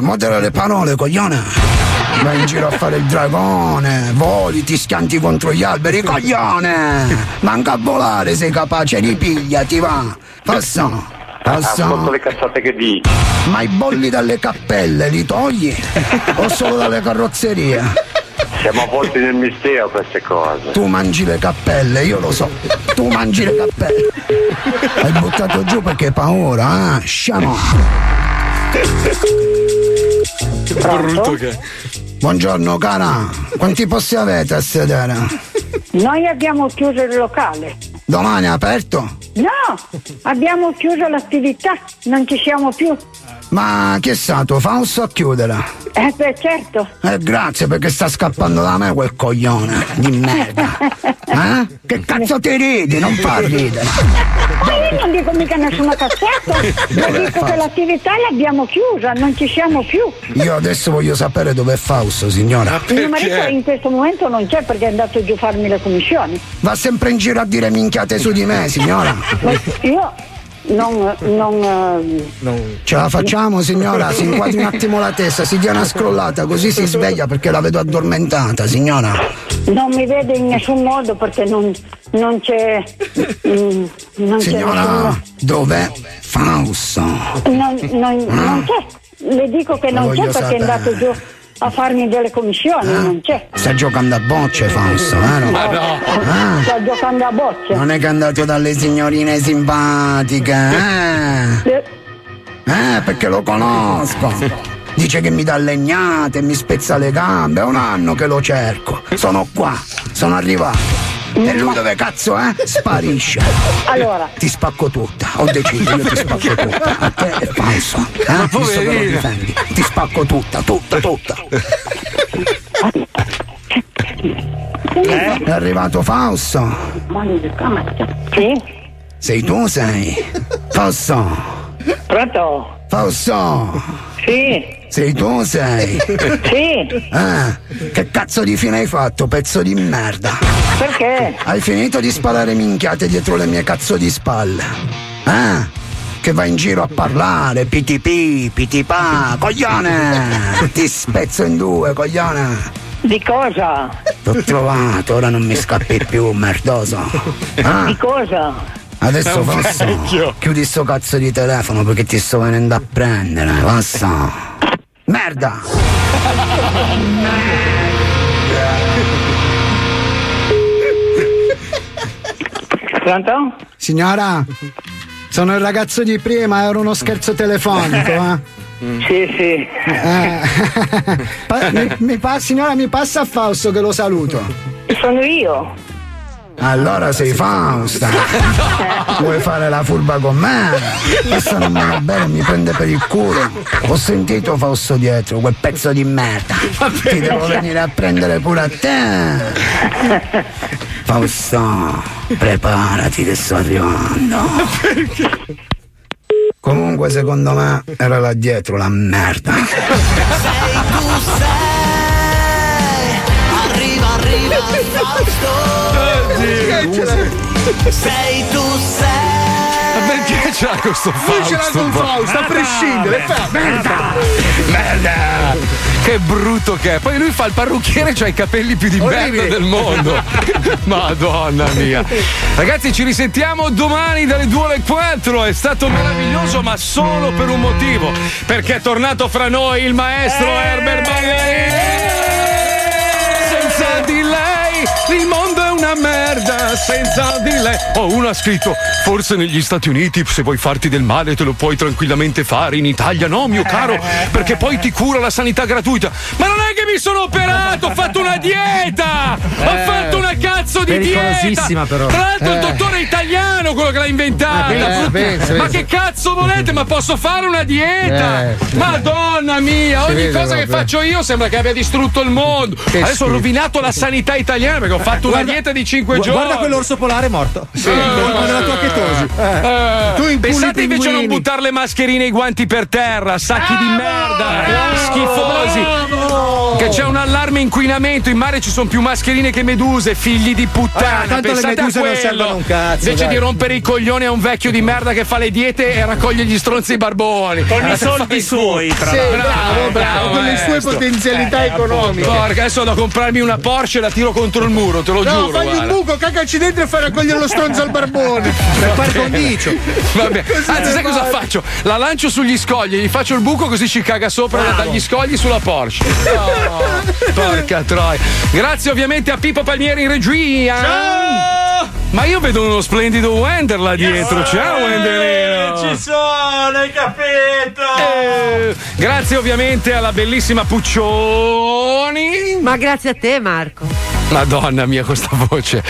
Modera le parole, coglione. Vai in giro a fare il dragone, voli, ti schianti contro gli alberi, coglione! Manca a volare, sei capace, ripiglia, ti va! Passa! Ascolto le cazzate che dici! Ma i bolli dalle cappelle li togli? O solo dalle carrozzerie? Siamo volti nel mistero queste cose. Tu mangi le cappelle, io lo so. Tu mangi le cappelle. Hai buttato giù perché hai paura, Sciamo! Brutto che... Buongiorno cara, quanti posti avete a sedere? Noi abbiamo chiuso il locale. Domani è aperto? No, abbiamo chiuso l'attività, non ci siamo più. Ma chi è stato, Fausto a chiudere? Beh, certo. Grazie, perché sta scappando da me quel coglione di merda. Che cazzo ti ridi? Non fa ridere. Io non dico mica nessuna cazzata. Io dico che l'attività l'abbiamo chiusa, non ci siamo più. Io adesso voglio sapere dove è Fausto, signora. Il mio marito in questo momento non c'è perché è andato giù a farmi le commissioni. Va sempre in giro a dire minchiate su di me, signora. Io... Non. Ce la facciamo, signora? Si inquadri un attimo la testa, si dia una scrollata così si sveglia, perché la vedo addormentata, signora. Non mi vede in nessun modo perché non c'è. Non signora, c'è dov'è Fausto? Non c'è. Le dico che non c'è perché sapere. È andato giù a farmi delle commissioni, non c'è. Sta giocando a bocce Fausto, no? Ma no. Sta giocando a bocce. Non è che è andato dalle signorine simpatiche, perché lo conosco. Dice che mi dà legnate, mi spezza le gambe, è un anno che lo cerco. Sono qua, sono arrivato. E lui dove cazzo è? Sparisce. Allora ti spacco tutta, ho deciso, io ti spacco tutta. A te è falso, ti spacco tutta. È arrivato Fausto. Sì? Sei tu, sei? Fausto. Pronto? Fausto. Sì. Sei tu, sei? Sì. Ah, che cazzo di fine hai fatto, pezzo di merda? Perché? Hai finito di sparare minchiate dietro le mie cazzo di spalle. Ah, che vai in giro a parlare, pitipì, pitipà, coglione! Ti spezzo in due, coglione! Di cosa? T'ho trovato, ora non mi scappi più, merdoso. Ah? Di cosa? Adesso posso, chiudi sto cazzo di telefono perché ti sto venendo a prendere, posso? Merda! Pronto? Signora, sono il ragazzo di prima, era uno scherzo telefonico, eh? Sì, sì. Signora, mi passa Fausto che lo saluto. Sono io. Allora sei Fausta. Vuoi fare la furba con me? Questa non mi va bene, mi prende per il culo. Ho sentito Fausto dietro, quel pezzo di merda. Ti devo venire a prendere pure a te. Fausto, preparati che sto arrivando. Perché? Comunque secondo me era là dietro la merda. Sei tu, sei. Arriva, arriva Fausto. Sei tu, sei. Ma perché ce l'ha questo Fausto? Lui ce l'ha con Fausto, a prescindere. Merda. Che brutto che è. Poi lui fa il parrucchiere e c'ha i capelli più di merda del mondo. Madonna mia. Ragazzi, ci risentiamo domani dalle 2 alle 4. È stato meraviglioso, ma solo per un motivo. Perché è tornato fra noi il maestro Herbert Ballerina. Senza di lei il mondo è una merda, senza di lei. Oh, uno ha scritto: forse negli Stati Uniti se vuoi farti del male te lo puoi tranquillamente fare, in Italia no, mio caro, perché poi ti cura la sanità gratuita. Ma non è che mi sono operato, ho fatto una dieta, ho fatto una cazzo di dieta, però. Tra l'altro il dottore è italiano quello che l'ha inventata, ma che cazzo volete, ma posso fare una dieta? Madonna mia, ogni cosa che faccio io sembra che abbia distrutto il mondo, adesso ho rovinato la sanità italiana perché ho fatto una dieta di 5 giorni. Guarda quell'orso polare morto, sì, la tua chetosi. Pensate invece a non buttare le mascherine e i guanti per terra, sacchi di merda, schifosi. Che c'è un allarme inquinamento, in mare ci sono più mascherine che meduse, figli di puttana. Tanto pensate le meduse a quello, non servono un cazzo, invece dai, di rompere i coglioni a un vecchio di merda che fa le diete e raccoglie gli stronzi barboni con i soldi suoi, tra l'altro. Bravo, con le sue potenzialità economiche. Porca, adesso vado a comprarmi una Porsche e la tiro contro il muro, te lo giuro. Fagli un buco, cacaci dentro e fai raccogliere lo stronzo al barbone. Per par condicio. Vabbè. Anzi, sai cosa faccio? La lancio sugli scogli, gli faccio il buco così ci caga sopra dagli scogli sulla Porsche. No, porca troia. Grazie ovviamente a Pippo Palmieri in regia. Ciao! Ma io vedo uno splendido Wender là dietro. Ciao Wenderino. Ci sono, hai capito? Grazie ovviamente alla bellissima Puccioni. Ma grazie a te Marco. Madonna mia, questa voce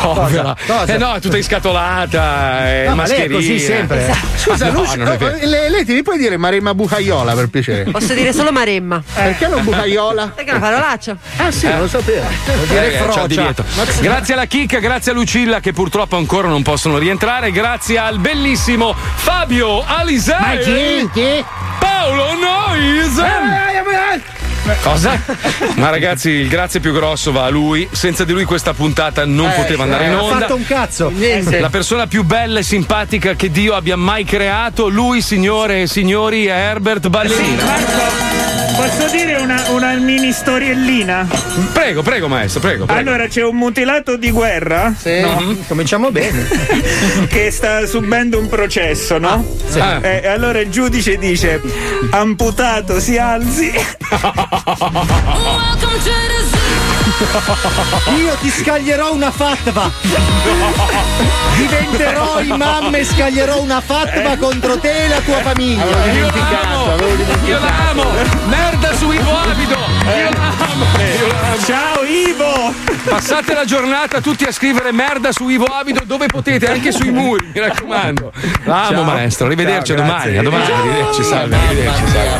povera. Cosa? Eh no, è tutta inscatolata, no, mascherina. Ma lei è così sempre. Esatto. Scusa, no, Lucia, lei ti puoi dire Maremma Bucaiola per piacere? Posso dire solo Maremma. Perché non Bucaiola? Perché è una parolaccia. Ah sì, non lo sapevo. Vuol dire frocia. Grazie alla Chicca, grazie a Lucilla che purtroppo ancora non possono rientrare, grazie al bellissimo Fabio Alisei. Ma chi? Paolo Noise. Cosa? Ma ragazzi, il grazie più grosso va a lui. Senza di lui questa puntata non poteva andare in onda. Ha fatto un cazzo. Niente. La persona più bella e simpatica che Dio abbia mai creato, lui, signore e signori, è Herbert Ballerina. Sì, Marco, posso dire una mini storiellina? Prego maestro, prego. Allora, c'è un mutilato di guerra. Sì. No? Cominciamo bene. Che sta subendo un processo, no? Sì. Allora il giudice dice: amputato si alzi. Io ti scaglierò una fatwa. Diventerò imam e scaglierò una fatwa contro te e la tua famiglia. Allora, io la amo. Merda su Ivo Abido. Io la amo. Ciao Ivo. Passate la giornata tutti a scrivere merda su Ivo Abido dove potete, anche sui muri, mi raccomando. L'amo maestro, arrivederci, a domani. Ciao. Arrivederci, salve.